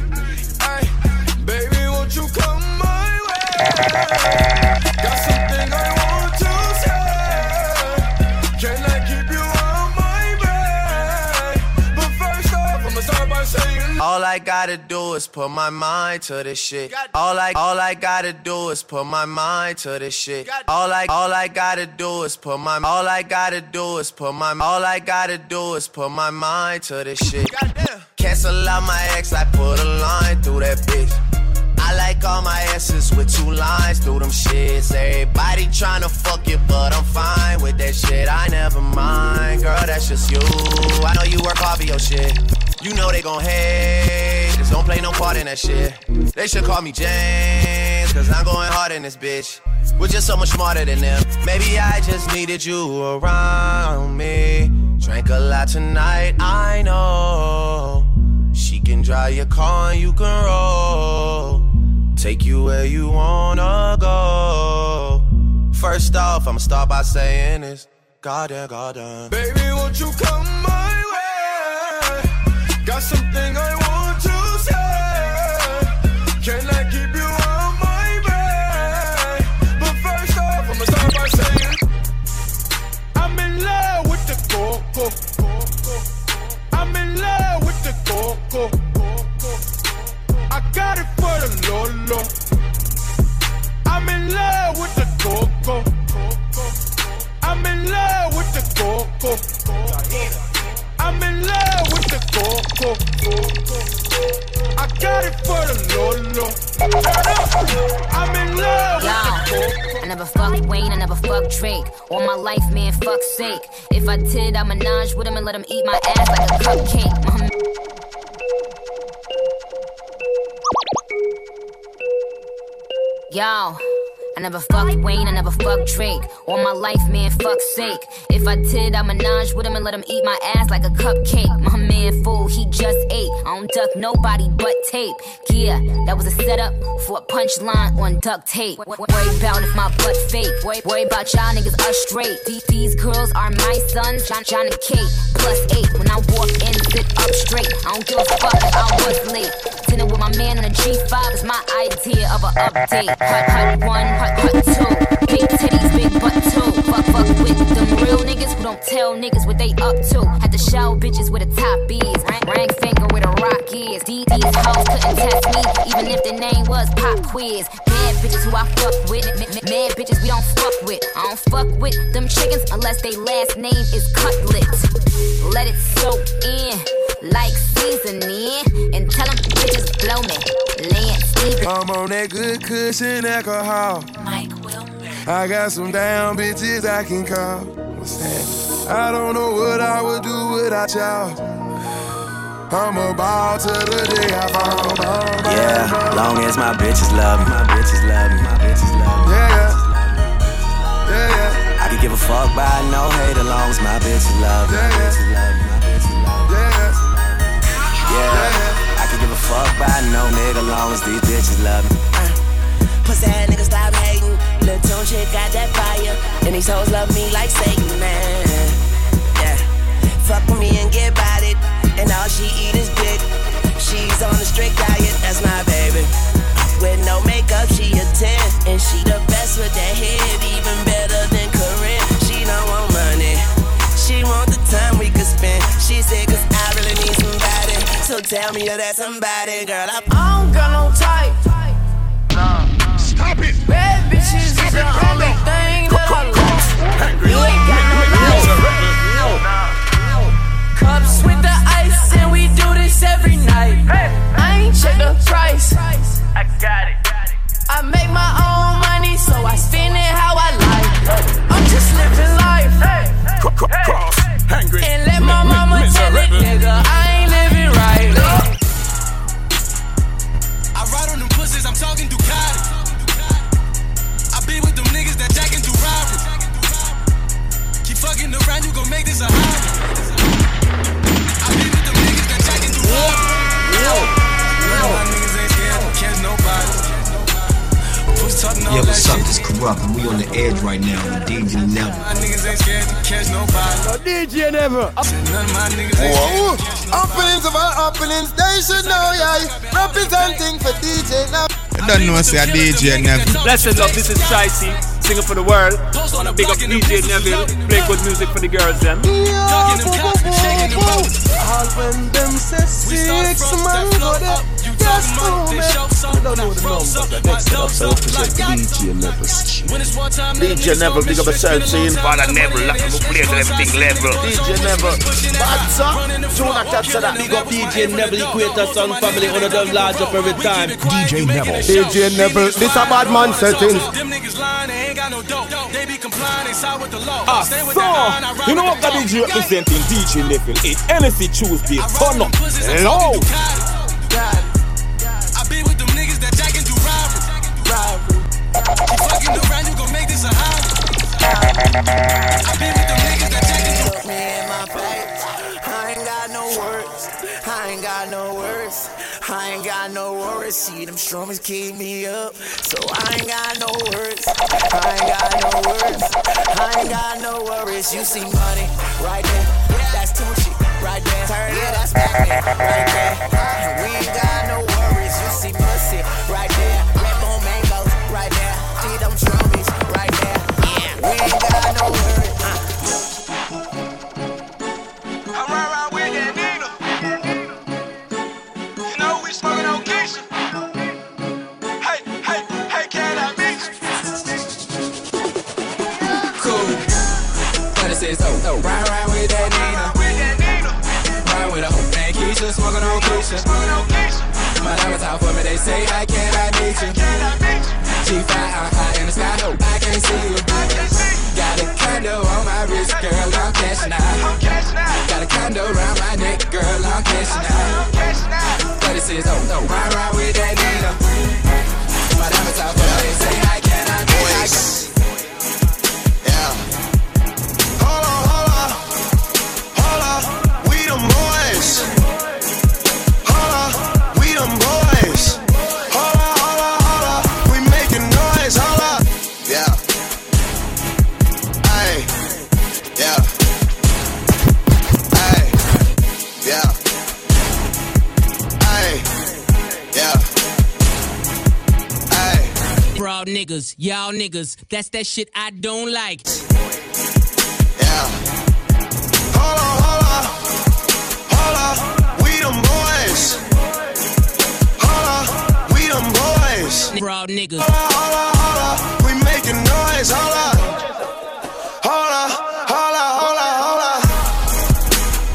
Aye, baby, won't you come my way? Got something I want to say. Can I keep you on my way? But first off, I'ma start by saying all I gotta do is put my mind to this shit. All I, all I gotta do is put my mind to this shit. All I, all I gotta do is put my, all I gotta do is put my, all I gotta do is put my mind to this shit. Cancel out my ex, I put a line through that bitch. I like all my asses with two lines through them shits. Everybody tryna fuck it, but I'm fine with that shit. I never mind, girl, that's just you. I know you work hard for your shit. You know they gon' hate, just don't play no part in that shit. They should call me James, cause I'm going hard in this bitch. We're just so much smarter than them. Maybe I just needed you around me. Drank a lot tonight, I know. She can drive your car and you can roll. Take you where you wanna go. First off, I'ma start by saying this. Goddamn, goddamn. Baby, won't you come my way? Got something I want to say. Can I keep you on my way? But first off, I'ma start by saying I'm in love with the coco. I'm in love with the coco. I got it for the lolo. I'm in love with the coco. I'm in love with the coco. I'm in love with the coco. four. I got it for the Lolo. I'm in love with the I never fucked Wayne, I never fucked Drake. All my life, man, fuck's sake. If I did, I'd menage with him and let him eat my ass like a cupcake. My Yo, I never fucked Wayne, I never fucked Drake. All my life, man, fuck's sake. If I did, I'd menage with him and let him eat my ass like a cupcake. My man, fool, he just ate. I don't duck nobody but tape. Yeah, that was a setup for a punchline on duct tape. Worry about if my butt fake. Worry about y'all niggas are straight. These girls are my sons, John and Kate. Plus eight, when I walk in, sit up straight. I don't give a fuck if I was late. Dinner with my man on a G five is my idea of an update. Hut, hut one, hut, hut two. Big titties, big butt two. Fuck, fuck with them real niggas who don't tell niggas what they up to. Had to show bitches where the top is. Rank, rank finger where the rock is. These hoes couldn't test me, even if the name was Pop Quiz. Mad bitches who I fuck with. Mad bitches we don't fuck with. I don't fuck with them chickens unless they last name is Cutlet. Let it soak in like seasoning. And tell them bitches blow me. Lance Steven. I'm on that good cushion alcohol. Mike Wilmer. I got some down bitches I can call. What's that? I don't know what I would do without y'all. I'm about to the day I found out. Yeah, long as my bitches love me, my bitches love me, my bitches love me. Yeah, yeah, yeah. I could give a fuck by no hate as long as my bitches love me, my bitches love me, my bitches love me. Yeah, yeah. I could give a fuck by no nigga long as these bitches love me. Pussy ass niggas stop hating, little tune shit got that fire, and these hoes love me like Satan, man. Yeah, fuck with me and get about it. And all she eat is dick. She's on a strict diet, that's my baby. With no makeup, she a ten. And she the best with that head, even better than Corinne. She don't want money, she want the time we could spend. She said, cause I really need somebody. So tell me you're that somebody, girl. I don't got no type. Nah. Stop it. Bad bitches is the only thing that I love. You ain't got no life. Cups with the ice, and we do this every night. I ain't check the price. I got it. I make my own money, so I spend it how I like. I'm just living life. And let my mama tell it, nigga, I ain't living right. I ride on them pussies, I'm talking Ducati. I be with them niggas that jacking do robbery. Keep fucking around, you gon' make this a hobby. Yeah, what's up? This corrupt, and we on the edge right now. D J Neville. Oh, D J Neville. Whoa, openings of all openings, they should know, yeah. Representing for D J Neville. I don't know, say a D J Neville. Blessings up, this is Tracy, singing for the world. I wanna big up D J Neville, play good music for the girls, then. All when them say six man go there, yes for me. I don't know the numbers, but next to us, I represent D J Neville. D J Neville, big up yourself, saying Father Neville, like I'm a player to everything level. D J Neville, what's up? Tuna cats that big up D J Neville, Equator Sun family, one of them large up every time. D J Neville. D J Neville, this a bad man setting. Ah, so, you know what that D J representing? D J Neville, it's anything. Tuesday, turn up, hello. I be with them niggas that jack and do robbery. Keep fucking around, you gon' make this a hobby. I be with them niggas that jack and do me in my face. I ain't got no words, I ain't got no words, I ain't got no worries. See them strummies keep me up, so I ain't got no words, I ain't got no words, I ain't got no worries. You see money right there, that's too much. Right there, turn it up, right there. We ain't got no worries, you see pussy, right there. Lemon mangoes, right there. See them drummies, right there. Yeah, we ain't got no worries. Uh. I'm right around with that Nina. You know we smoking on Keisha. Hey, hey, hey, can I meet you? Cool, but it says oh, oh, right around with that Nina. With a whole thing, Keisha. smoking on Keisha. My diamonds out for me, they say I cannot meet you. G five, I'm high in the sky, no, I can't see you. Got a condo on my wrist, girl, I'm cashing out. Got a condo around my neck, girl, I'm cashing out. thirty-six, oh, no, ride, ride with that Nina. My diamonds out for me, they say I cannot meet you. Niggas, y'all niggas, that's that shit I don't like. Yeah. Hold on, hold on, hold on, we them boys. Hold on, we them boys. Broad niggas. Hold on, hold on, we making noise. Hold on, hold on, hold on, hold on, hold on,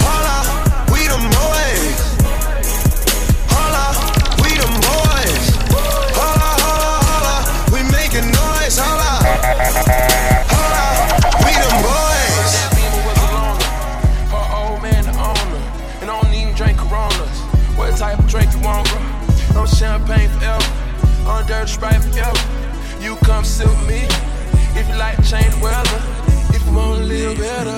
hold on, we them boys. Hold on, we them boys. Hold on, hold on, hold on, we making noise. Hold on, hold on, we them boys. That beamer was alone. Her old man to own her, and I don't even drink Coronas. What type of drink you want, bro? No champagne forever, on dirty Sprite forever. You come sit with me. If you like to change the weather, if you want to live better,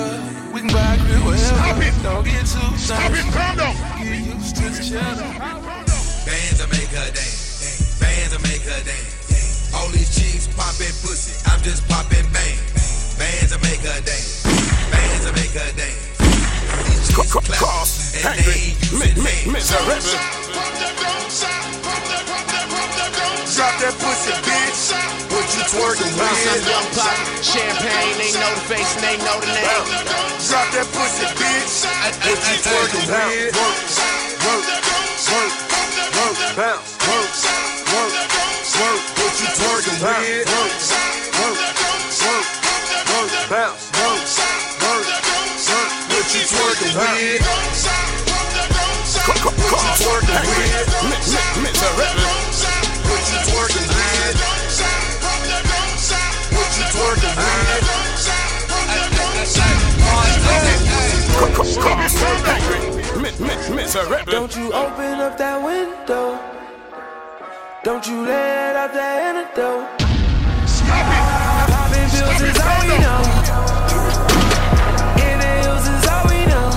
we can buy a grill wherever. Stop it. Don't get too tired. Stop it, condo. Get used to the cheddar. Bands that make her dance. Bands that make her dance. All these chicks poppin' pussy, I'm just poppin' bang. Bands that make her dance. Bands that make her dance. These chicks class and they ain't using hands. Pop that gun, shot. Pop that, pop that, pop that gun. Drop that pussy, bitch. You twerking, bounce that young pop. Champagne, they know the face and they know the name. Drop that pussy, bitch. What you twerking, bounce, work, work, work, work, bounce, work, work, work. What you twerking, bounce, work, work, work, work, bounce, work, work, work. What you twerking, bitch? What you twerking, bitch? What you twerking, bitch? Working with it. Don't you open up that window. Don't you let out that antidote. Stop it. Popping pills is all we know. Inhales is all we know.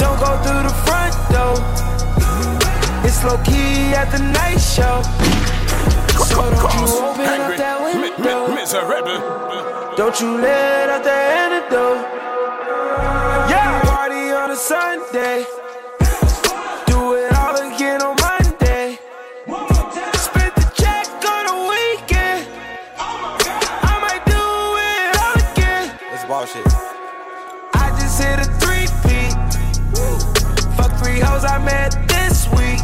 Don't go through the front door. It's low key at the night show. So don't you open up that window. Don't you let out the antidote. Yeah, party on a Sunday. Do it all again on Monday. Spent the check on the weekend. I might do it all again. That's bullshit. I just hit a three-peat. Fuck three hoes I met this week.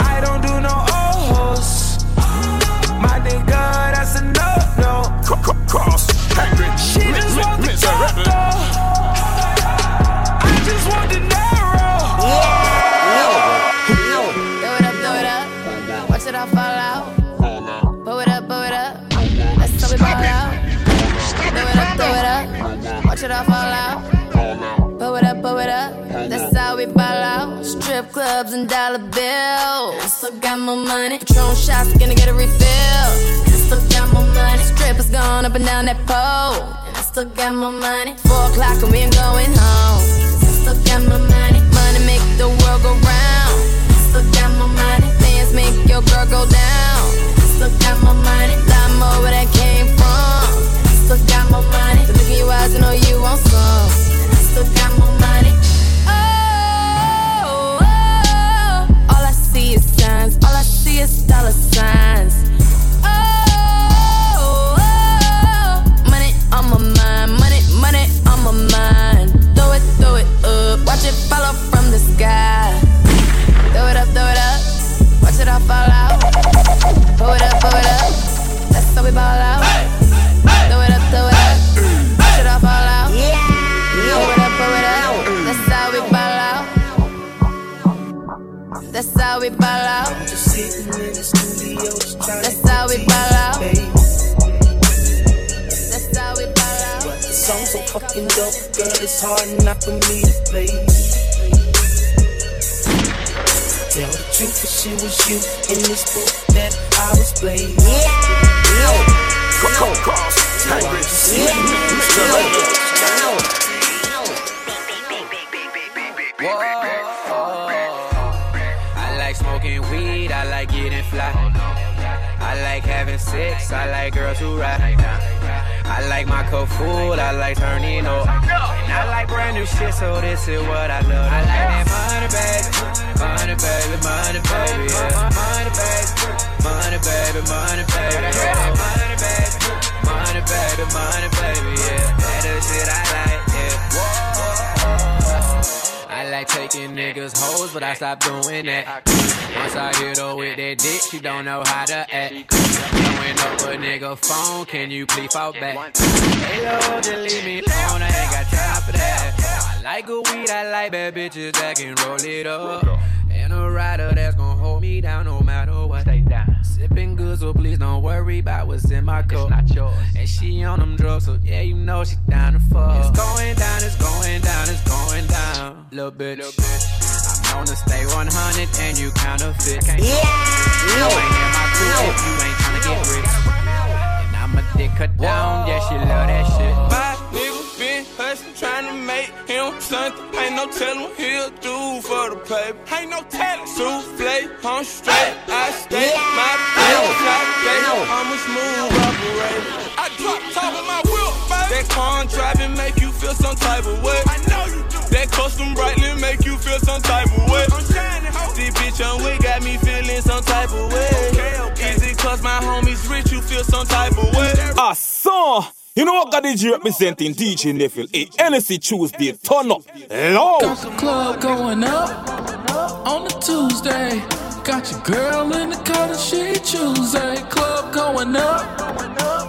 I don't do no. My nigga, that's a no-no. Cross, hanging, she just want the condo. I just want the narrow. Throw it up, throw it up. Watch it all fall out. Pull it up, pull it up. That's how we fall out. Throw it up, throw it up. Watch it all fall out. Pull it up, pull it up. That's how we fall out. Strip clubs and dollar bills. Still got more money. Patron shots, gonna get a refill. Still got more money. Strippers gone up and down that pole. Still got more money. Four o'clock and we ain't going home. Still got more money. Money make the world go round. Still got more money. Fans make your girl go down. Still got more money. Lot more where that came from. Still got more money. So look in your eyes and know you want some. Still got more money. All I see is dollar signs. Oh, oh, oh, money on my mind, money, money on my mind. Throw it, throw it up, watch it follow from the sky. Throw it up, throw it up, watch it all fall out. Pull it up, pull it up, that's how we ball out. Hey. fucking up, girl, it's hard not for me to play. Tell the truth, cause she was you in this book that I was playing. I like smoking weed, I like getting fly. I like having sex, I like girls who ride. I like my cup full, I like turning up. And I like brand new shit, so this is what I love. I like that money, baby, money, baby, money, baby, yeah. Money, baby, money, baby, money, baby, yeah. Money, baby, money, baby, money, baby, yeah. That is shit I like, yeah. Whoa. I like taking niggas hoes, but I stopped doing that. Once I hit her with that dick, she don't know how to act. Blowing up a nigga phone, can you please fall back? Hello, just leave me alone, I ain't got time for that. I like good weed, I like bad bitches that can roll it up. And a rider that's gonna hold me down no matter what. Stay down. Sipping good, so please don't worry about what's in my cup. It's not yours. And she on them drugs, so yeah, you know she down to fuck. It's going down, it's going down, it's going down. Little bitch, little bitch. I'm gonna stay one hundred and you counterfeit. Yeah! You ain't in my crib if you ain't tryna get rich. And I'ma dick her down, yeah, she love that shit. My nigga been hustling, trying to make him something. Ain't no telling what he'll do for the paper. Ain't no telling. Souffle, I'm straight. I stay my bitch. I stay. I'm a smooth operator. I drop top of my wheel, baby. That car I'm driving make you feel some type of way. I know you do. That custom brightly make you feel some type of way. I'm shining, ho. This bitch on wig got me feeling some type of way. Okay, okay. Is it cause my homies rich you feel some type of way? I saw. You know what got D J representing D J Neville? A N S C Tuesday, turn up, low. Got the club going up on the Tuesday. Got your girl in the cut and she Tuesday. Club going up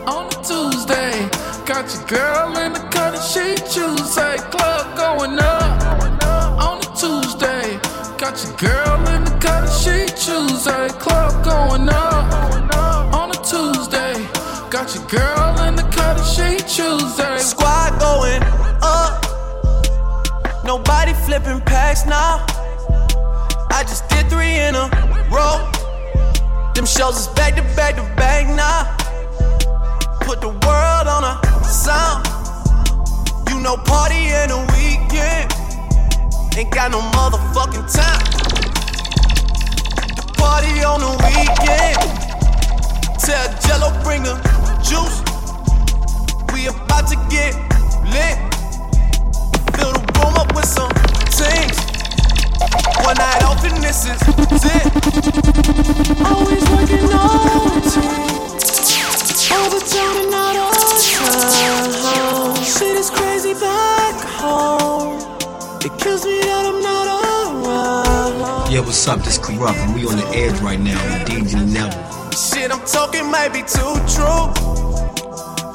on the Tuesday. Got your girl in the cut and she Tuesday. Club going up on the Tuesday. Got your girl in the cut and she Tuesday. Club going up on the Tuesday. Got your girl in the cut and she Tuesday. Squad going up. Nobody flipping packs now. I just did three in a row. Them shows is back to back to back now. Put the world on a sound. You know party in the weekend. Ain't got no motherfucking time. The party on the weekend. Tell Jello bring a juice, we about to get lit. Fill the room up with some things. One night off and this is it. Always working on team. All the time and not all time. Shit is crazy back home. It kills me that I'm not around. Yeah, what's up? This Corrupt and we on the edge right now with D J Neville. Shit I'm talking might be too true.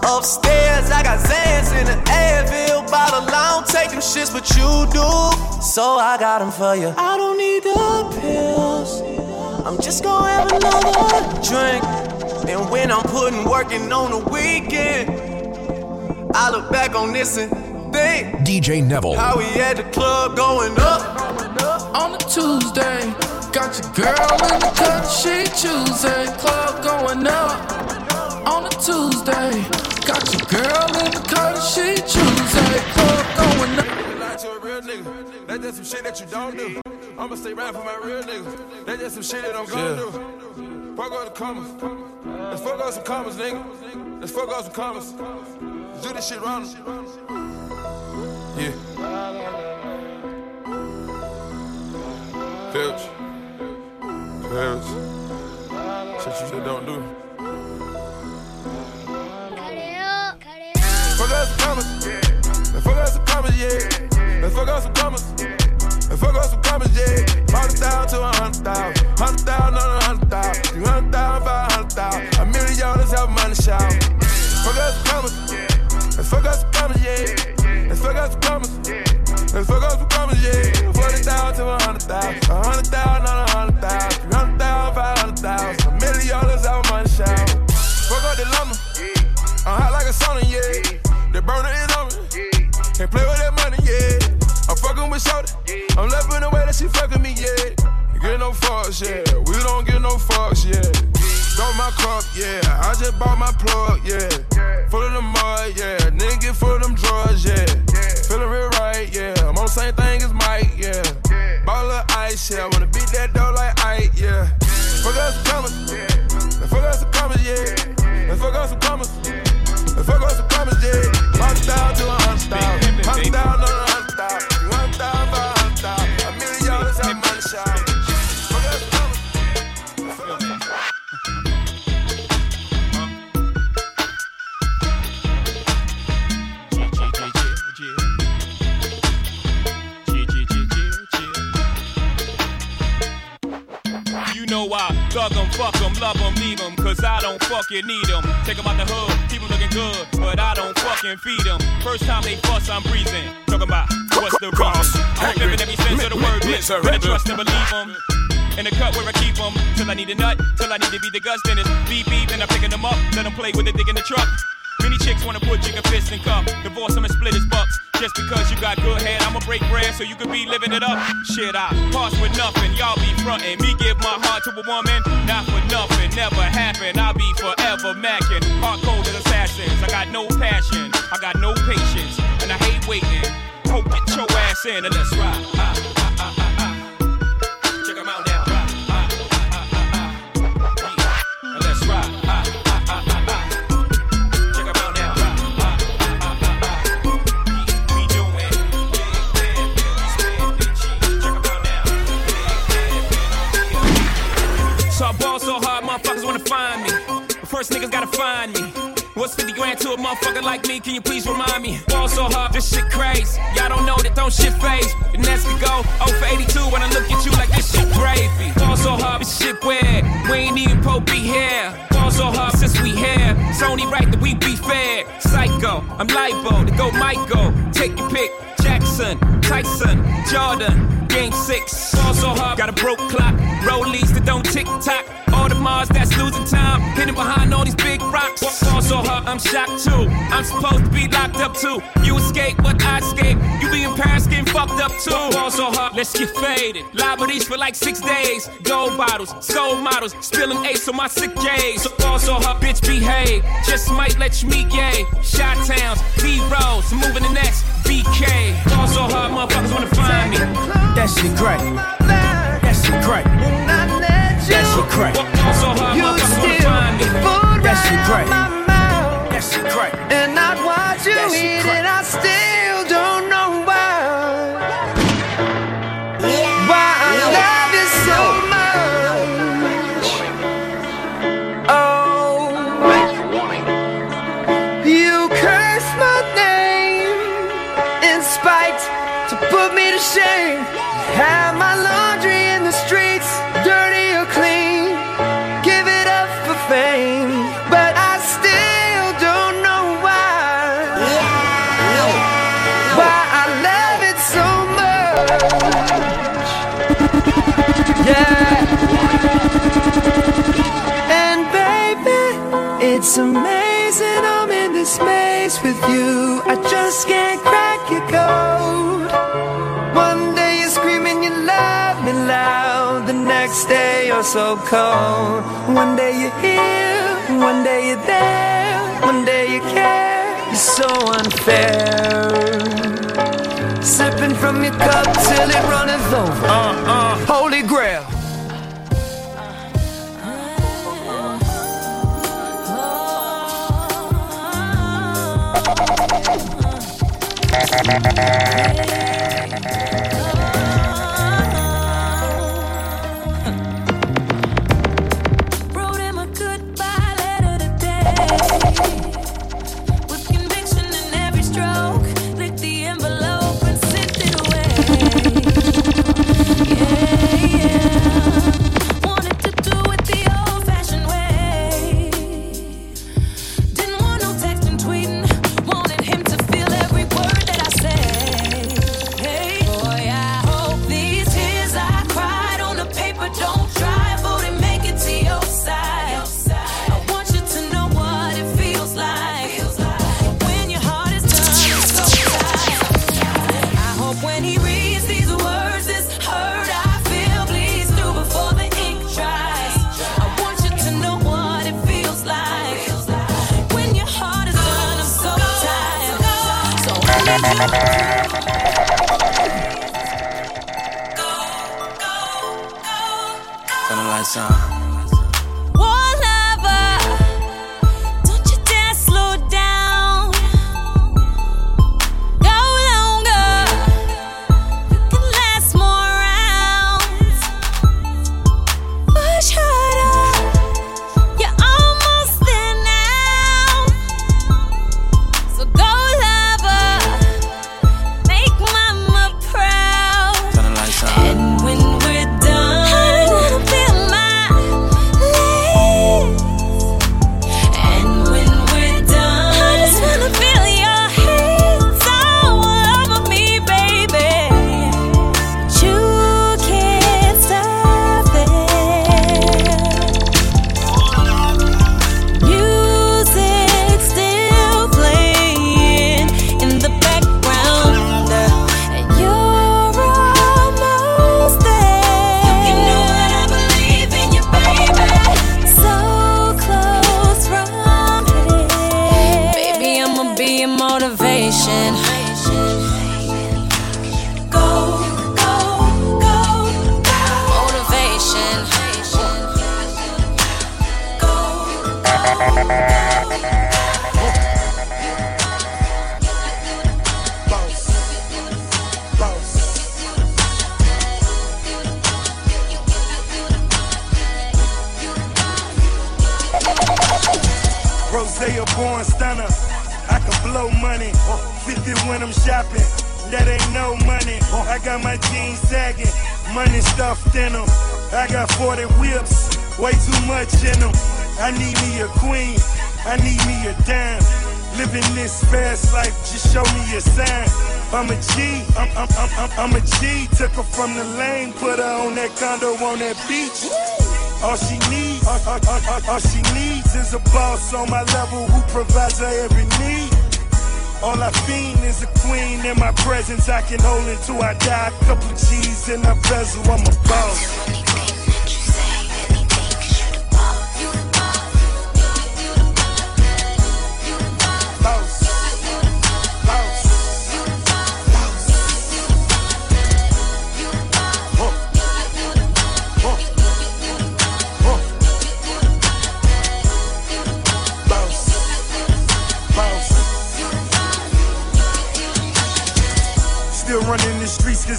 Upstairs, I got Zans in the Advil bottle. I don't take them shits, but you do. So I got them for you. I don't need the pills. I'm just gonna have another drink. And when I'm putting working on the weekend, I look back on this and think D J Neville. How we at the club going up on a Tuesday. Got your girl in the cut, she Tuesday. Club going up on a Tuesday. Got your girl in the cut, she Tuesday. Club going up. You lie to a real nigga. That's just some shit that you don't do. I'ma stay right for my real niggas. That's just some shit that I'm gonna do. Fuck all the commas. Let's fuck all some commas, nigga. Let's fuck all some commas. Do this shit round. Yeah. Filch. Pirates. Shit you shit don't do. Cut it up, cut it up. Fuck out some commas, yeah. And fuck out some commas, yeah. And fuck out some commas, yeah. And fuck out some commas, yeah. one hundred thousand to one hundred thousand. one hundred thousand on one hundred thousand. two hundred thousand, five hundred thousand. A million is how money shout. Fuck out some commas, yeah. And fuck out some commas, yeah. And fuck out some commas, yeah. Let's fuck up some commas, yeah. forty thousand to one hundred thousand. one hundred thousand on one hundred thousand. three hundred thousand, five hundred thousand. A million dollars out of my shout. Fuck up the lumber. I'm hot like a sauna, yeah. The burner is on me. with shoulder. I'm loving the way that she fucking me, yeah. Get no fucks, yeah. We don't get no fucks, yeah. Got my cup, yeah. I just bought my plug, yeah. Full of the mud, yeah. Nigga full of them drugs, yeah. Feeling real right, yeah. I'm on the same thing as Mike, yeah. Ball of ice, yeah. I wanna beat that dough like Ike, yeah. Fuck up some commas, yeah. Fuck up some commas, yeah. Fuck up some commas, yeah. Fuck up some commas, yeah. Pop style to a hundred style. Pop style to a hundred style. One style by a hundred style. A million dollars at money shop. You know I thug them, fuck them, love them, leave them, cause I don't fucking need them. Take them out the hood, keep them looking good, but I don't fucking feed them. First time they fuss, I'm breathing. Talking about what's the reason? I'm living every sense of the word, bitch. Better trust and believe them. In the cut where I keep them, till I need a nut, till I need to be the guts, then it's beep beep, and I'm picking them up, let them play with it, dig in the truck. Many chicks wanna put chicken fist in cup, divorce him and split his bucks. Just because you got good head, I'ma break bread so you could be living it up. Shit, I pass with nothing, y'all be frontin'. Me give my heart to a woman, not for nothing, never happen. I'll be forever mackin'. Hard cold as assassins, I got no passion, I got no patience, and I hate waiting. Hope get your ass in and let's ride. Ah, ah, ah, ah, ah. Check 'em out now. Ah, ah, ah, ah, ah, ah. Yeah. And let's ride. Ah. So I ball so hard, motherfuckers wanna find me. But first niggas gotta find me. What's fifty grand to a motherfucker like me? Can you please remind me? Ball so hard, this shit crazy. Y'all don't know that don't shit phase. And that's we go oh for eighty-two when I look at you like this shit gravy. Ball so hard, this shit weird. We ain't even Pope be here. Ball so hard since we here. It's only right that we be fair. Psycho, I'm libo to go Michael. Take your pick. Jackson, Tyson, Jordan, game six. Ball so hard, got a broke clock. Rollies that don't tick-tock. All the Mars that's losing time. Hitting behind all these big rocks. Ball so hard, I'm shocked too. I'm supposed to be locked up too. You escape, but I escape. You be in Paris getting fucked up too. Ball so hard, let's get faded. Liberties for like six days. Gold bottles, soul models. Spilling ace on my sick days. So ball so hard, bitch behave. Just might let you meet yay. Shot towns, D-Rolls. Moving the next, B K. Ball so hard, motherfuckers wanna find me. That shit great. That shit great. That shit great. Ball so hard, motherfuckers wanna find me. That shit great. That shit great. And I'd watch you eat and I still don't know why. Why I love you so much. Oh, you curse my name. Spite to put me to shame. Have my laundry in the streets, dirty or clean. Give it up for fame, but I still don't know why. Why I love it so much. Yeah. And baby, it's amazing I'm in this maze with you. I just can't crack. One day you're screaming you love me loud. The next day you're so cold. One day you're here, one day you're there, one day you care. You're so unfair. Sipping from your cup till it runneth over. Uh, uh, holy grail. Wrote him a goodbye letter today. With conviction in every stroke, licked the envelope and sent it away. Yeah, yeah. Wanted to do it the old-fashioned way. Didn't want no texting, tweeting. Wanted him to feel every word that I said. I can hold until I die. A couple G's in my bezel, I'm a boss.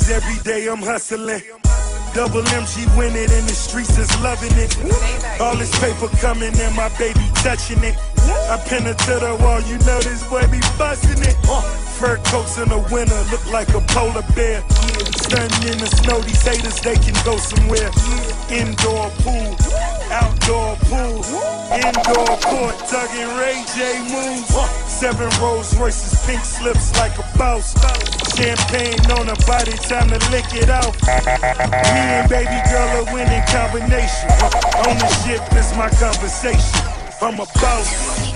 Every day I'm hustling. Double M G win it and the streets is loving it. All this paper coming and my baby touching it. I pin it to the wall, you know this boy be busting it. Fur coats in the winter look like a polar bear. Stunning in the snow, these haters they can go somewhere. Indoor pool, outdoor pool, indoor court, tugging Ray J moves. Seven Rolls Royces, pink slips like a boss. Champagne on her body, time to lick it off. Me and baby girl are winning combination. Ownership is my conversation. I'm a boss.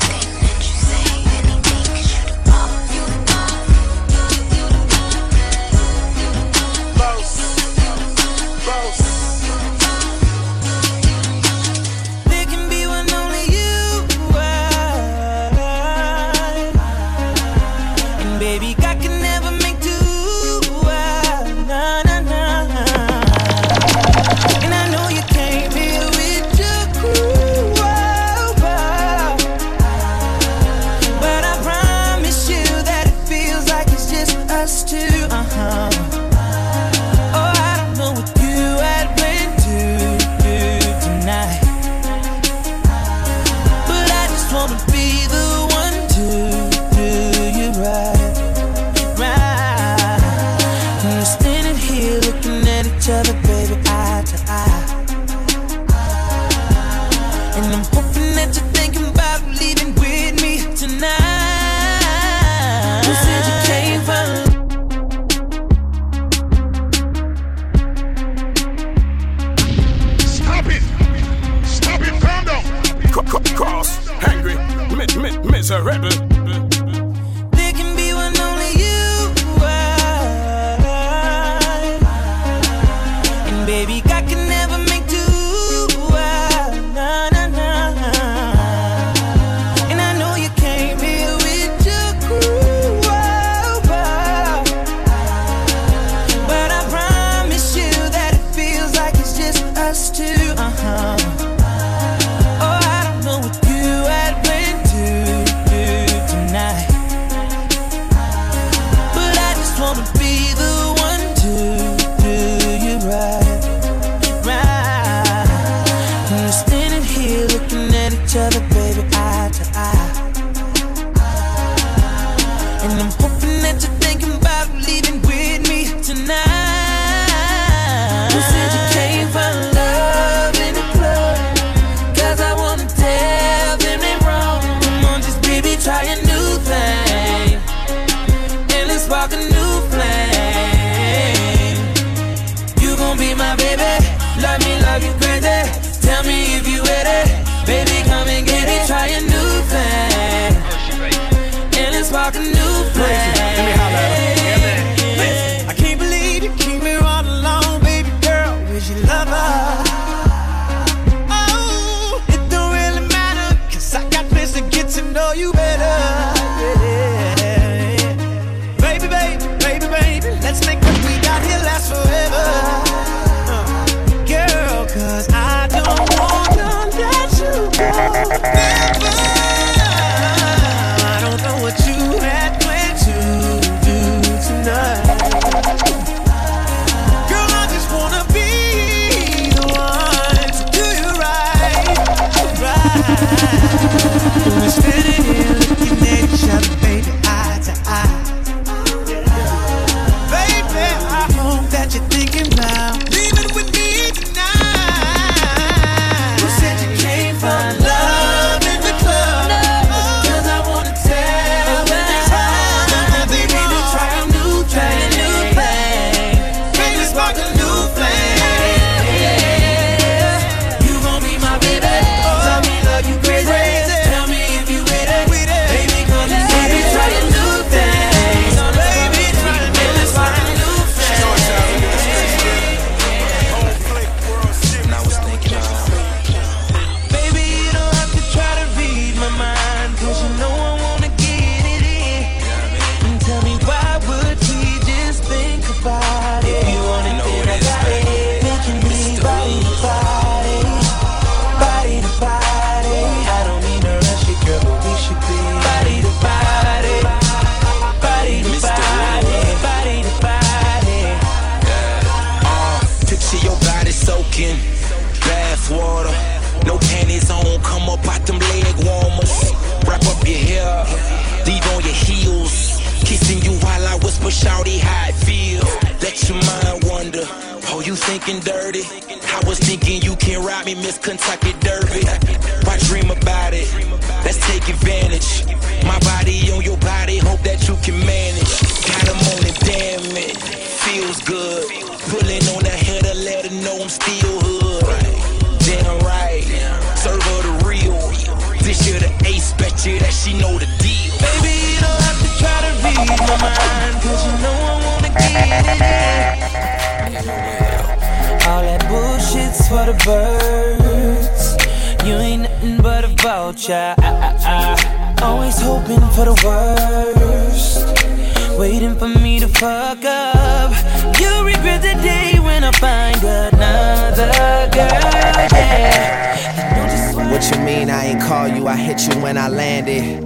And I'm hoping that you're thinking about leaving with me tonight. You said you came for love in the club, cause I wanna tell them they're wrong. Come on, just baby, try a new thing, and let's walk a new flame. You gon' be my baby, love me, love you crazy. Tell me if you with it, baby, come and get it. Try a new thing, and let's walk a new flame. Let me holler at her. Yeah, man. Listen, I can't believe you keep me all alone, baby girl. Where's your lover? Oh, it don't really matter, cause I got plans to get to know you better. Yeah, yeah. Baby, baby, baby, baby, let's make what we got here last forever. Uh, girl, cause I don't want to let you go. Never. Shawty, how it feels. Let your mind wander. Oh, you thinking dirty? I was thinking you can ride me, Miss Kentucky Derby. Why dream about it? Let's take advantage. My body on your body, hope that you can manage. Got 'em on it, damn it, feels good. Pulling on the header, let her know I'm still hood. Damn right, serve her the real. This year the ace, bet you that she know the deal. Baby, you don't have to try to read my mind, cause you know I wanna get it in. All that bullshit's for the birds. You ain't nothing but a vulture. I, I, I. Always hoping for the worst, waiting for me to fuck up. You'll regret the day when I find another girl, yeah. What you mean I ain't call you? I hit you when I landed.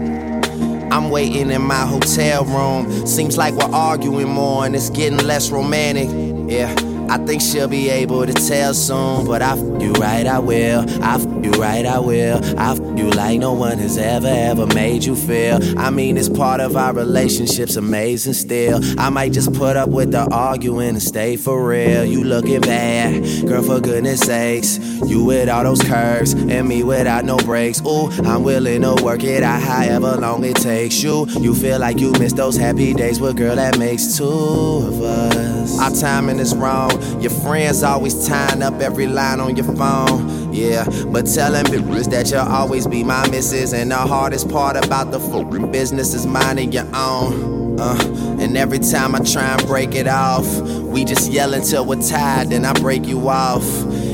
I'm waiting in my hotel room. Seems like we're arguing more and it's getting less romantic. Yeah, I think she'll be able to tell soon. But I f*** you right, I will. I f*** you right, I will. I f*** you like no one has ever, ever made you feel. I mean, it's part of our relationship's amazing still. I might just put up with the arguing and stay for real. You looking bad, girl, for goodness sakes. You with all those curves and me without no breaks. Ooh, I'm willing to work it out however long it takes you. You feel like you missed those happy days, but girl, that makes two of us. Our timing is wrong. Your friends always tying up every line on your phone. Yeah, but telling bitches that you'll always be my missus. And the hardest part about the fucking business is minding your own. Uh, and every time I try and break it off, we just yell until we're tired, then I break you off.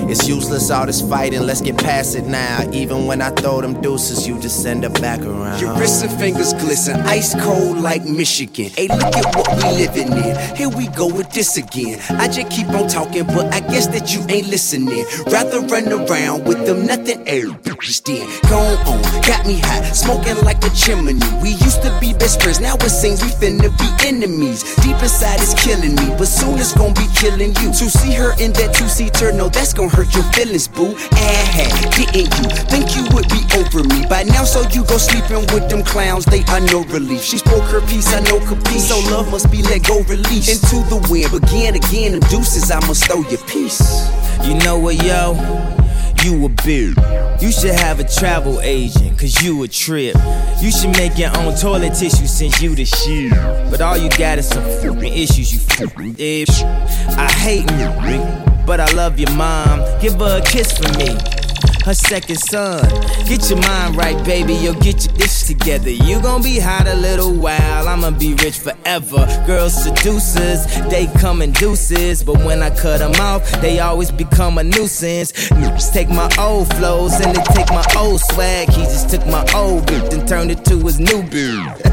It's useless all this fighting, let's get past it now. Even when I throw them deuces, you just end up back around. Your wrists and fingers glisten, ice cold like Michigan. Hey, look at what we living in, here we go with this again. I just keep on talking, but I guess that you ain't listening. Rather run around with them nothing, hey, bitches then. Go on, got me hot, smoking like a chimney. We used to be best friends, now it seems we finna be enemies. Deep inside it's killing me, but soon it's gonna be killing you. To see her in that two-seater, no, that's gonna hurt. hurt your feelings, boo. Ah, didn't you think you would be over me by now? So you go sleeping with them clowns, they are no relief. She spoke her piece, I know compete. So love must be let go, released into the wind. Begin again, and deuces, I must throw your piece. You know what, yo? You a beard. You should have a travel agent, cause you a trip. You should make your own toilet tissue since you the shit. But all you got is some fucking issues, you fucking dip. I hate me, but I love your mom. Give her a kiss for me, her second son. Get your mind right, baby, yo, get your dish together. You gon' be hot a little while, I'ma be rich forever. Girls seducers, they come in deuces, but when I cut them off, they always become a nuisance. Noops take my old flows, and they take my old swag. He just took my old bitch and turned it to his new bitch.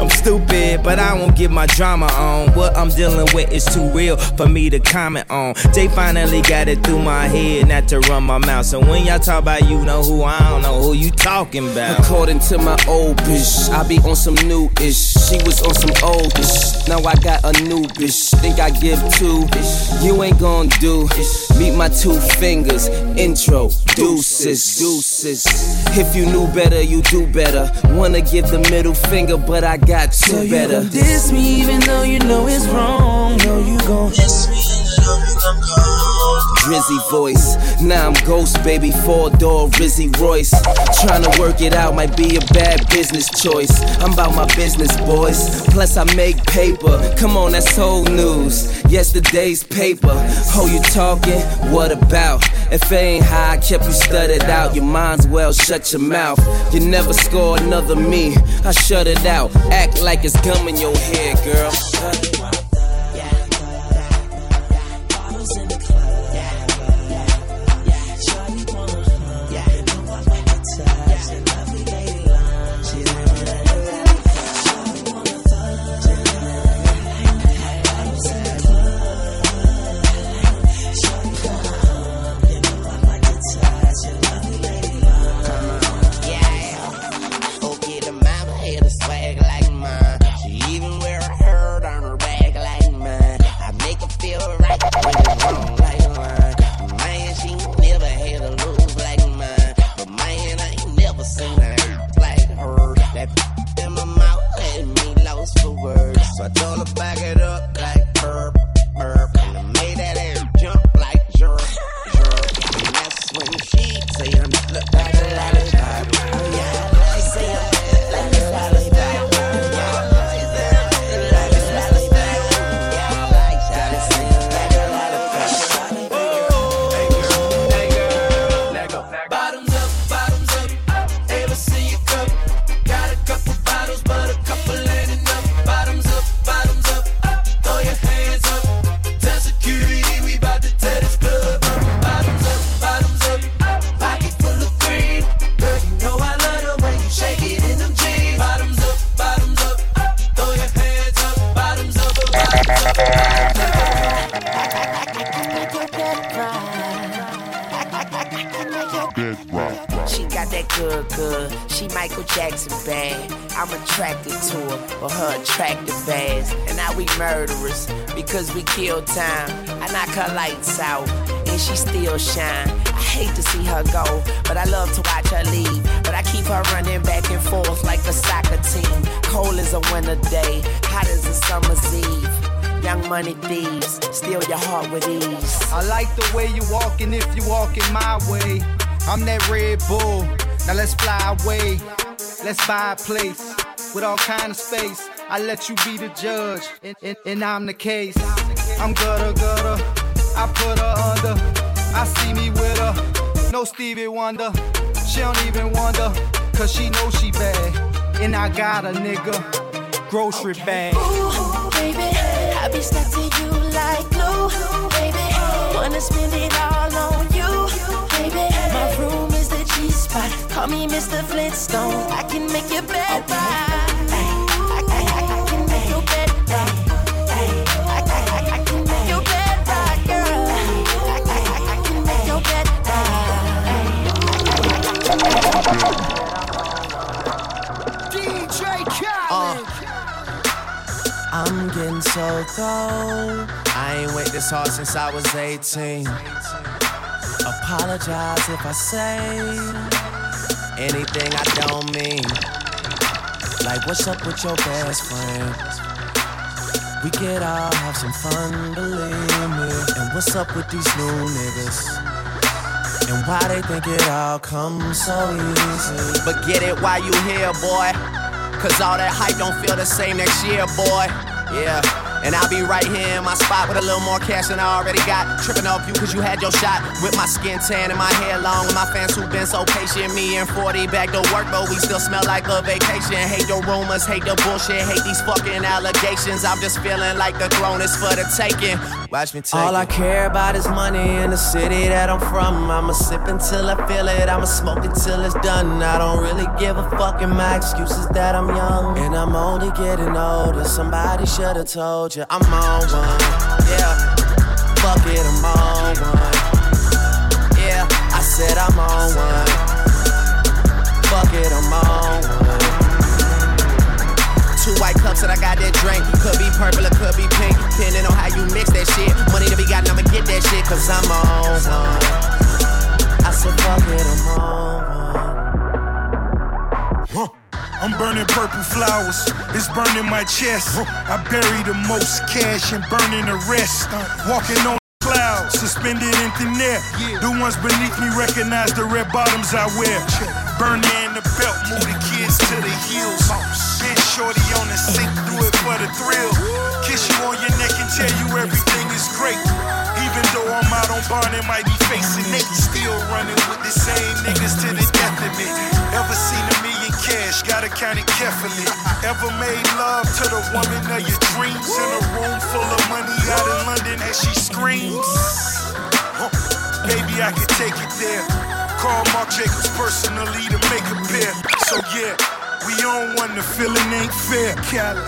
I'm stupid, but I won't get my drama on. What I'm dealing with is too real for me to comment on. They finally got it through my head not to run my mouth, so when y'all I talk about you know who, I don't know who you talking about. According to my old bitch, I be on some new ish. She was on some old ish. Now I got a new bitch. Think I give two. You ain't gon' do. Meet my two fingers. Intro. Deuces. Deuces. If you knew better, you do better. Wanna give the middle finger, but I got two so better. You gon' diss me even though you know it's wrong. No, you gon' diss me even though you gon' go. Drizzy voice. Now I'm ghost, baby. Four-door Rizzy Royce. Tryna work it out might be a bad business choice. I'm about my business, boys. Plus I make paper. Come on, that's old news. Yesterday's paper. Ho, you talking? What about? If it ain't how I kept you studded out, you mind's well shut your mouth. You never score another me. I shut it out. Act like it's gum in your hair, girl. Cause we kill time, I knock her lights out, and she still shine. I hate to see her go, but I love to watch her leave. But I keep her running back and forth like a soccer team. Cold as a winter day, hot as a summer's eve. Young money thieves, steal your heart with ease. I like the way you walkin' if you walkin' my way. I'm that Red Bull, now let's fly away. Let's buy a place with all kind of space. I let you be the judge, and, and, and I'm the case. I'm gutter, gutter, I put her under. I see me with her, no Stevie Wonder. She don't even wonder, cause she knows she bad. And I got a nigga, grocery okay. Bag. Ooh, baby, I be stuck to you like glue, baby. Wanna spend it all on you, baby. My room is the G-spot, call me Mister Flintstone. I can make your bed okay. By. I'm getting so cold. I ain't went this hard since I was eighteen. apologize if I say anything I don't mean. Like, what's up with your best friend? We could all have some fun, believe me. And what's up with these new niggas? And why they think it all comes so easy? But get it while you here, boy. Cause all that hype don't feel the same next year, boy. Yeah. And I'll be right here in my spot with a little more cash than I already got. Tripping off you cause you had your shot. With my skin tan and my hair long. With my fans who've been so patient. Me and forty back to work, but we still smell like a vacation. Hate the rumors, hate the bullshit, hate these fucking allegations. I'm just feeling like the throne is for the taking. Watch me take All it. I care about is money in the city that I'm from. I'ma sip until I feel it. I'ma smoke until it's done. I don't really give a fuck, and my excuse is that I'm young. And I'm only getting older. Somebody should've told you. I'm on one, yeah. Fuck it, I'm on one. Yeah, I said I'm on one. Fuck it, I'm on one. Two white cups that I got that drink. Could be purple or could be pink. Depending on how you mix that shit. Money to be gotten, I'ma get that shit. Cause I'm on one. I said fuck it, I'm on one. Huh. I'm burning purple flowers, it's burning my chest. I bury the most cash and burning the rest. Walking on clouds, suspended in thin air. The ones beneath me recognize the red bottoms I wear. Burn in the belt, move the kids to the heels. Bend shorty on the sink, do it for the thrill. Kiss you on your neck and tell you everything is great. Even though I'm out on Barney, might be facing it. Still running with the same niggas to the death of me. Ever seen a million cash, gotta count it carefully. Ever made love to the woman of your dreams? In a room full of money out in London as she screams. Huh. Maybe I could take it there. Call Mark Jacobs personally to make a pair. So yeah, we on one, the feeling ain't fair.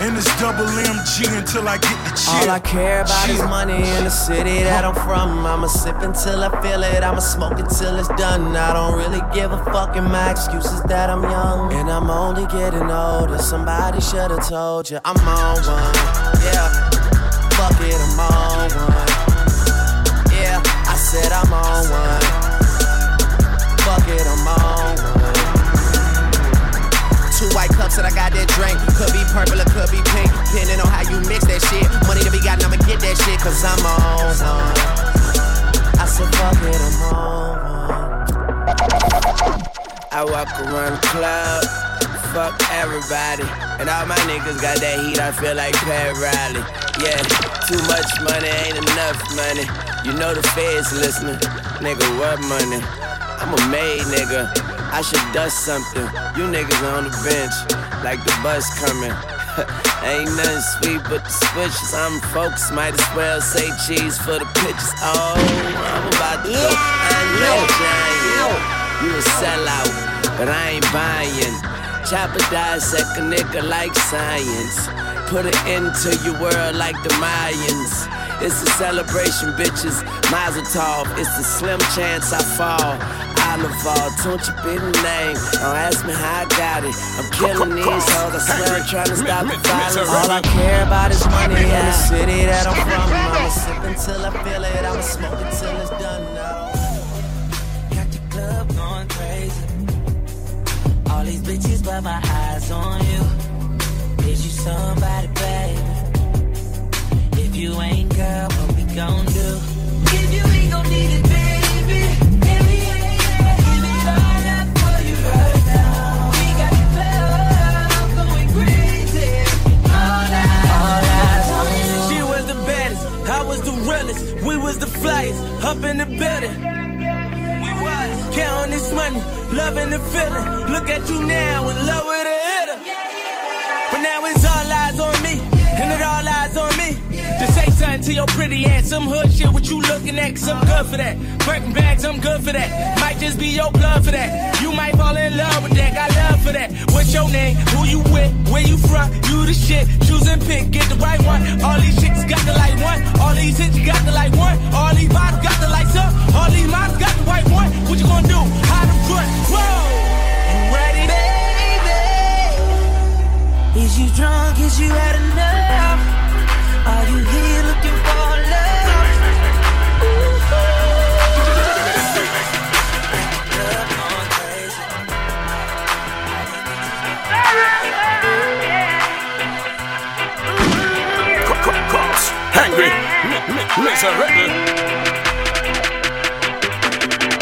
And it's double M G until I get the cheer. All I care about is money in the city that I'm from. I'ma sip until I feel it. I'ma smoke until it's done. I don't really give a fuck, and my excuse is that I'm young. And I'm only getting older. Somebody should've told you I'm on one. Yeah, fuck it, I'm on one. Yeah, I said I'm on one. Fuck it, I'm on one. Two white cups that I got that drink. Could be purple or could be pink. Depending on how you mix that shit. Money to be gotten, I'ma get that shit. Cause I'm on one. I said fuck it, I'm on one. I walk around the club. Fuck everybody. And all my niggas got that heat, I feel like Pat Riley. Yeah, too much money ain't enough money. You know the feds listening. Nigga, what money? I'm a made nigga. I should dust something. You niggas on the bench, like the bus coming. Ain't nothing sweet but the switches. I'm folks, might as well say cheese for the pitches. Oh, I'm about to go. I know, Giant, you a sellout, but I ain't buying. Chop a dissect a nigga like science. Put it into your world like the Mayans. It's a celebration, bitches. Mazel tov. It's a slim chance I fall. Olive oil, don't you be the name. Don't ask me how I got it. I'm killing these hoes. I swear I'm trying to stop the violence. All I care about is money in the city that I'm from. I'ma sip until I feel it. I'ma smoke until it's done now. Got the club going crazy. All these bitches but my eyes on you. Is you somebody, baby? You ain't girl, what we gon' do? If you ain't gon' need it, baby, and we ain't even line up for you right now. We got the club going crazy. All eyes, all eyes on you. She was the baddest, I was the realest, we was the flyest, up in the building. We was counting this money, loving the feeling. Look at you now, we love with a hitter. But now it's all eyes on me, and it all eyes on me. Just say something to your pretty ass. Some hood shit, what you looking at? Cause I'm good for that. Breaking bags, I'm good for that. Might just be your blood for that. You might fall in love with that. Got love for that. What's your name? Who you with? Where you from? You the shit. Choose and pick. Get the right one. All these chicks got the light one. All these hits got the light one. All these vibes got the lights up. All these moms got the white one. What you gonna do? Hide the front. Whoa! You ready? Baby, is you drunk? Is you had enough? Are you here looking for love? Ooh. Listen, ready?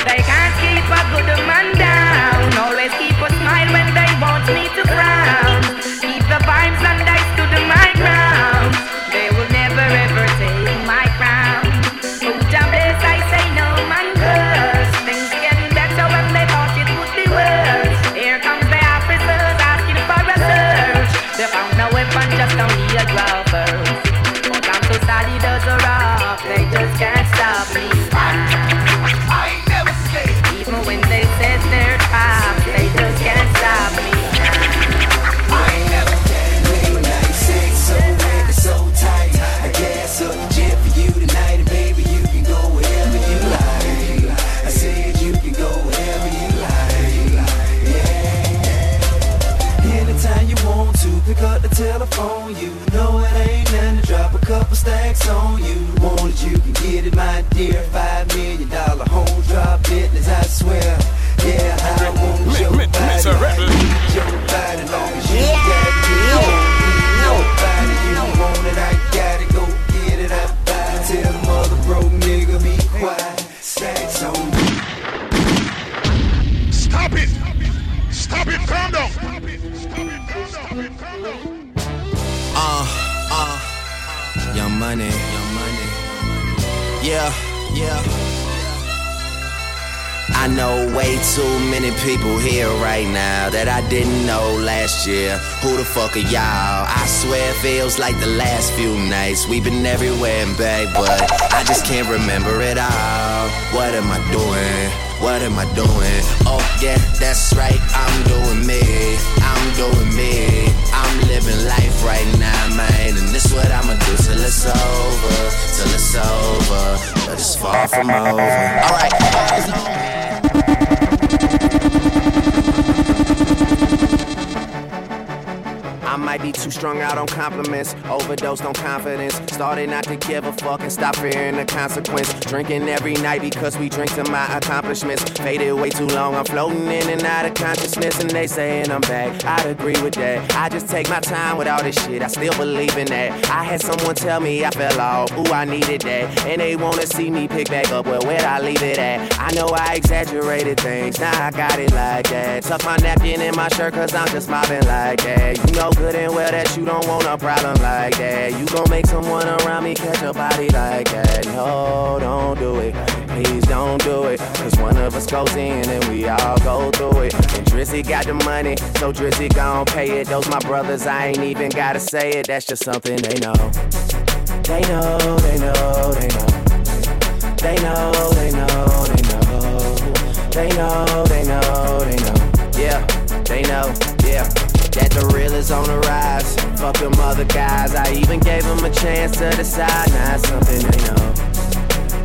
They can't keep a good man down. Always keep a smile when they want me to frown. Keep the vibes and I stood in my ground. They will never ever take my crown. Who down this I say no man curse. Things getting better when they thought it would be worse. Here comes the officers asking for a search. They found no weapon, just only a driver. Come to study does a rock. They just can't stop me. I ain't never stay. Even when they set their trap, they just can't stop me. I ain't never stay. Late night sex, so red, it's so tight. I gas up the jet for you tonight, and baby, you can go wherever you like. I said you can go wherever you like. Yeah. Anytime you want to, pick up the telephone. You know it ain't nothing to drop a couple stacks on you. You can get it, my dear. Five million dollar home drop business, I swear. Yeah, I won't show your body. Your body, long as you got it. Nobody, you want it, I gotta go get it. I buy it. Tell mother broke nigga be quiet. Stacks on me. Stop it! Stop it, calm down! Stop it, stop it, calm down, calm down. Uh, uh, your money, your money. Yeah, yeah. I know way too many people here right now that I didn't know last year. Who the fuck are y'all? I swear it feels like the last few nights we've been everywhere and back, but I just can't remember it all. What am I doing? What am I doing? Oh yeah, that's right. I'm doing me. I'm doing me. I'm living life right now, man. And this what I'ma do till it's over. Till it's over. But it's far from over. Alright. I might be too strung out on compliments. Overdosed on confidence. Started not to give a fuck and stop fearing the consequence. Drinking every night because we drink to my accomplishments. Faded way too long, I'm floating in and out of consciousness. And they saying I'm back, I'd agree with that. I just take my time with all this shit, I still believe in that. I had someone tell me I fell off, ooh I needed that. And they wanna see me pick back up, well where'd I leave it at? I know I exaggerated things, now I got it like that. Tuck my napkin in my shirt cause I'm just mobbing like that. You know good and well that you don't want a problem like that. You gon' make someone around me catch a body like that. No, don't do it, please don't do it. Cause one of us goes in and we all go through it. And Drizzy got the money, so Drizzy gon' pay it. Those my brothers, I ain't even gotta say it. That's just something they know. They know, they know, they know. They know, they know, they know. They know, they know, they know. Yeah, they know, yeah. That the real is on the rise. Fuck them other guys. I even gave them a chance to decide. Now it's something they know.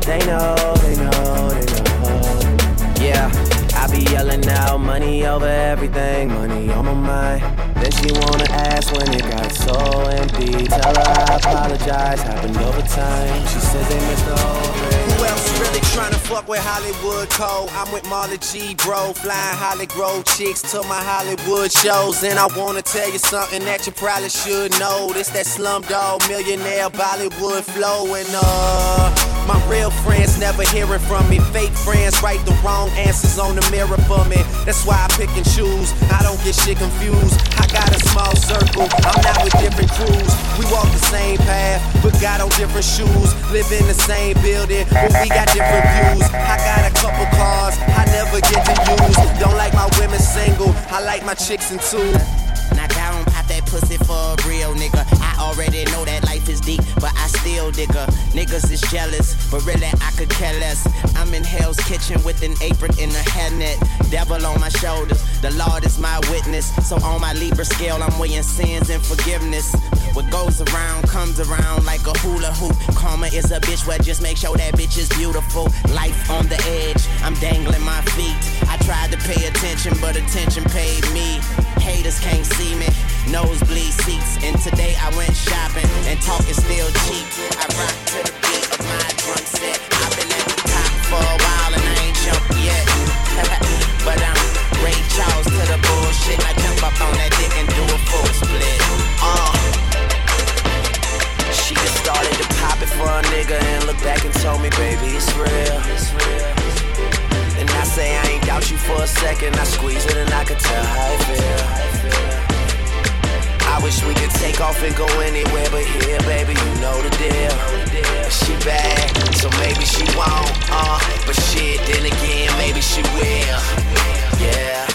They know, they know, they know. Yeah, I be yelling out money over everything. Money on my mind. Then she wanna ask when it got so empty. Tell her I apologize. Happened over time. She says they missed the whole thing. Who else really tryna fuck with Hollywood Cole? I'm with Marla G, bro, flying Hollywood chicks to my Hollywood shows. And I wanna tell you something that you probably should know. This that Slumdog Millionaire Bollywood flow. And uh, my real friends never hearing from me. Fake friends write the wrong answers on the mirror for me. That's why I pick and choose, I don't get shit confused. I got a small circle, I'm not with different crews. We walk the same path, but got on different shoes. Live in the same building, we got different views. I got a couple cars I never get to use. Don't like my women single, I like my chicks in two. Now down out that pussy for a real nigga. I already know that life is deep, but I still digger. Niggas is jealous, but really I could care less. I'm in Hell's Kitchen with an apron and a headnet. Devil on my shoulders, the Lord is my witness. So on my Libra scale, I'm weighing sins and forgiveness. What goes around comes around like a hula hoop. Karma is a bitch, well just make sure that bitch is beautiful. Life on the edge, I'm dangling my feet. I tried to pay attention, but attention paid me. Haters can't see me, nosebleed seats. And today I went shopping, and talk is still cheap. I rock to the beat of my drum set. I've been at the top for a while and I ain't jumped yet. But I'm Ray Charles to the bullshit. I jump up on that dick and do a full split. Uh, she just started to pop it for a nigga and looked baby, it's real. And I say I ain't doubt you for a second. I squeeze it and I can tell how it feel. I wish we could take off and go anywhere, but here, baby, you know the deal. She bad, so maybe she won't, uh, but shit, then again, maybe she will. Yeah.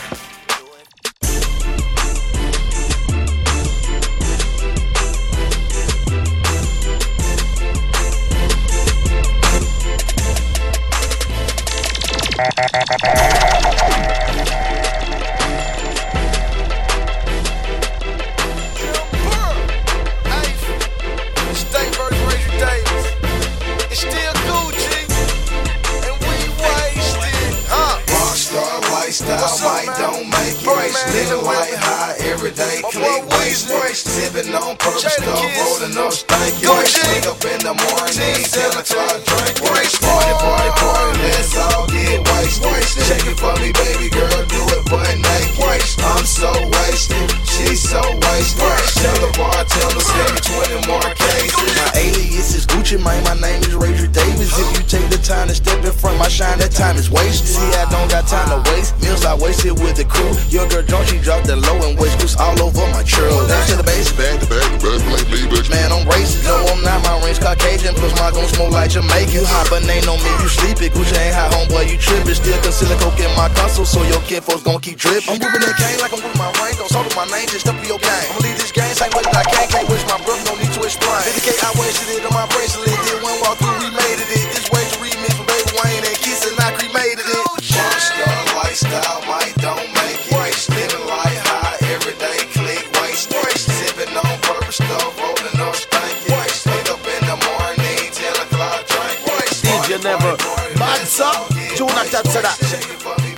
So your kid folks gon' keep drippin'. I'm moving that cane like I'm moving my rain. Don't talk my name, just up to your game. I'ma leave this game, same way that I can't. Can't wish my brother, no need to explain. fifty K I wasted it on my bracelet. Did one walk through, we made it. It this way to remix from Baby Wayne and Kiss and I cremated it. Monster lifestyle, might don't make it. Waste living life high, everyday click waste. Waste sipping on purpose stuff, rolling up stankin'. Waste wake up in the morning, till I clock drink. Waste D J Neville, man's up, do not touch that.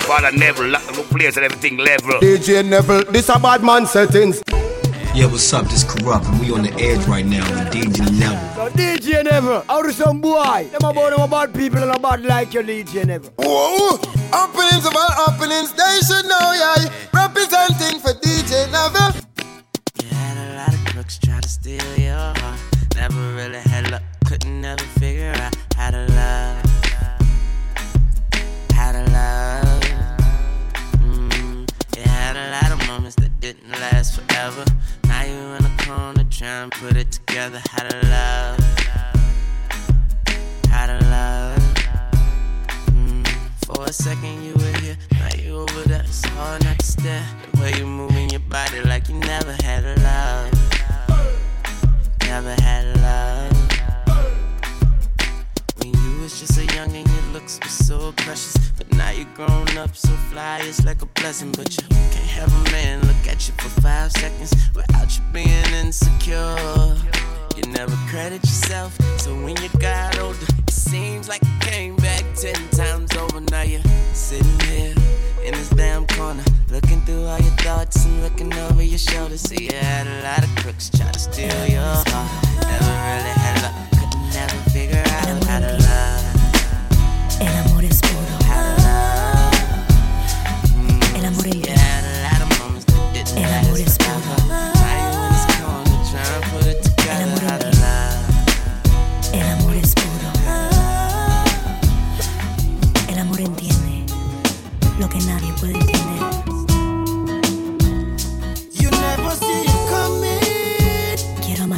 Father Neville, lock the players and everything level. D J Neville, this a bad man settings. Yeah, what's up? This Corrupt and we on the edge right now with D J Neville. So D J Neville, how do some boy? Them about them about people and about like you, D J Neville. Whoa, openings of all openings, they should know, yeah. Representing for D J Neville. You had a lot of crooks try to steal your heart. Never really had luck, couldn't ever figure out how to love. How to love. A lot of moments that didn't last forever. Now you in a corner trying to put it together. How to love, how to love. Mm. For a second you were here, now you over there. It's hard not to stare. The way you moving your body like you never had a love, never had a love. When you was just a youngin', your looks were so precious. But now you grown up, so fly, it's like a blessing. But you can't have a man look at you for five seconds without you being insecure. You never credit yourself, so when you got older, it seems like you came back ten times over. Now you're sitting here in this damn corner, looking through all your thoughts and looking over your shoulder. See, you had a lot of crooks try to steal your heart. Never really had luck, couldn't ever figure out how to love. El amor es puro. You never see it coming. Quiero amar.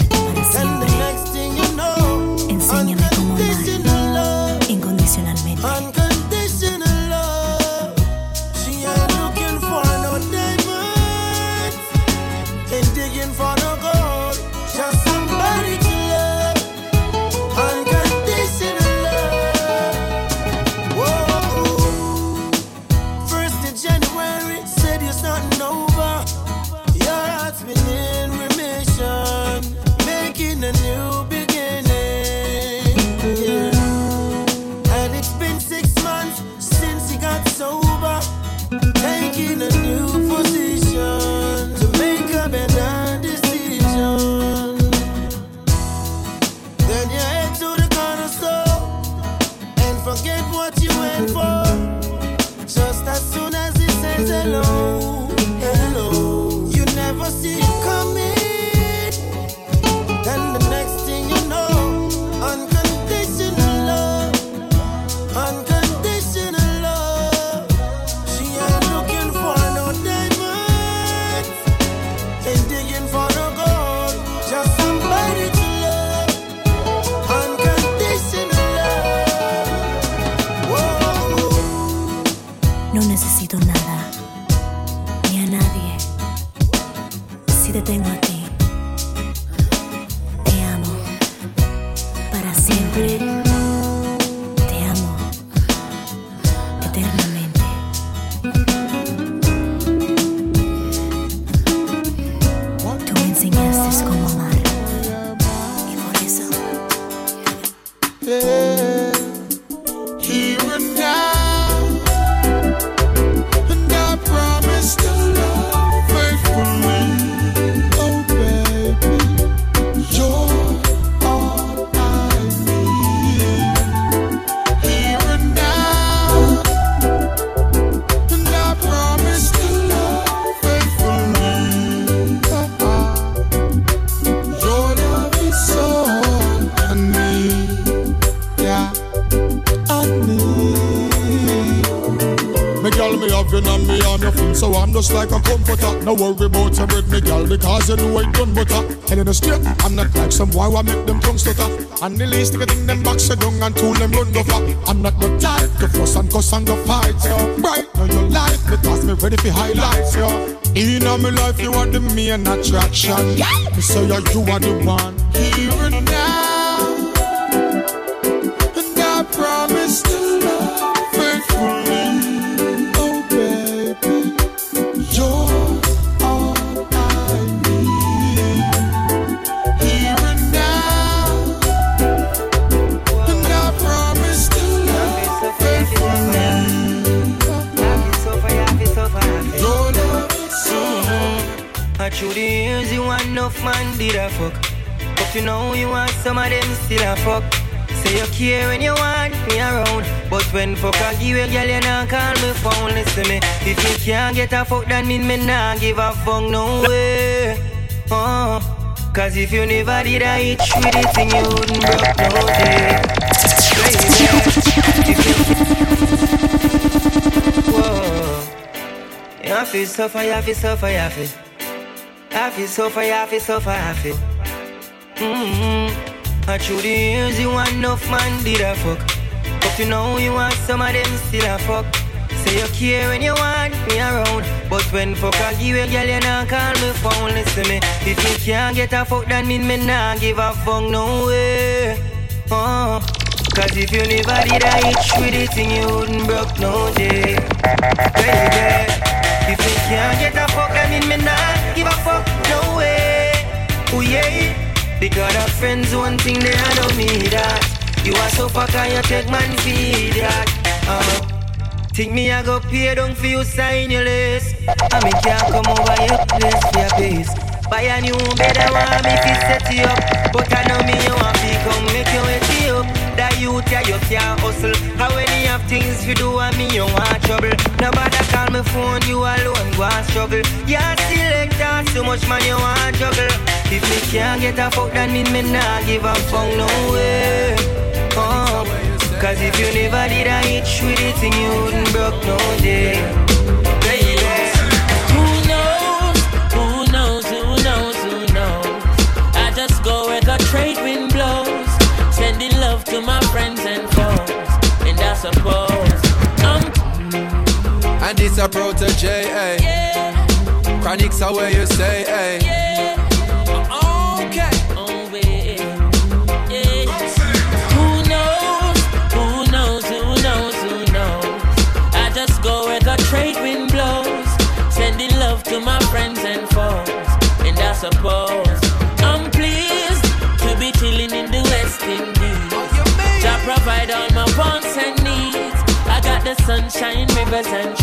Some why I make them tongue stutter. And the least thing I think them box down and tool them run over. I'm not no type to fuss and cuss and go fight, yo. Right now your life, because me ready for highlights, yo. In my life you are the main attraction, yeah. So yeah, you are the one. Here and now, and I promise to love faithfully. Oh baby, you're through the years, you want enough man did a fuck. But you know you want some of them still a fuck. Say you care when you want me around, but when fuck I give a girl, you don't call me phone. Listen me, if you can't get a fuck, that mean me nah give a fuck no way. Oh, cause if you never did a hit with it, then you wouldn't rock no day. Whoa, you have to suffer, you have to suffer, you have to. I feel so far, I feel so far, I feel. Mm-hmm. And through the years, you want enough man did a fuck. But you know you want some of them still a fuck. Say you care when you want me around, but when fuck I give a girl, you don't call me phone. Listen me, if you can't get a fuck, that mean me nah give a fuck no way. Oh, cause if you never did a hitch with it, then you wouldn't broke no day. Baby, if you can't get a fuck, I mean me nah give a fuck no way. Oh yeah, because our friends one thing they don't need that. You are so fuck and you take man feed that. Uh, think me I go pay down for you sign your list. I me can't come over your place for your peace. Buy a new bed I want me to set you up, but I know me you want to come make you wake you up. That you tell you can't hustle. How any of things you do and me you want trouble. Nobody call me phone, you alone go and struggle. You still like that, so much man you want juggle. If me can't get a fuck, that mean me nah give a fuck no way. Oh, cause if you never did a hit with it, then you wouldn't broke no day. Trade wind blows, sending love to my friends and foes, and I suppose I'm and it's a protege, eh? Yeah. Chronics are where you say, eh? Yeah. Okay. Oh, yeah. Yeah. Who knows? Who knows? Who knows? Who knows? I just go where the trade wind blows, sending love to my friends and foes, and I suppose. Chilling in the West Indies, oh, Jah provide all my wants and needs. I got the sunshine, rivers and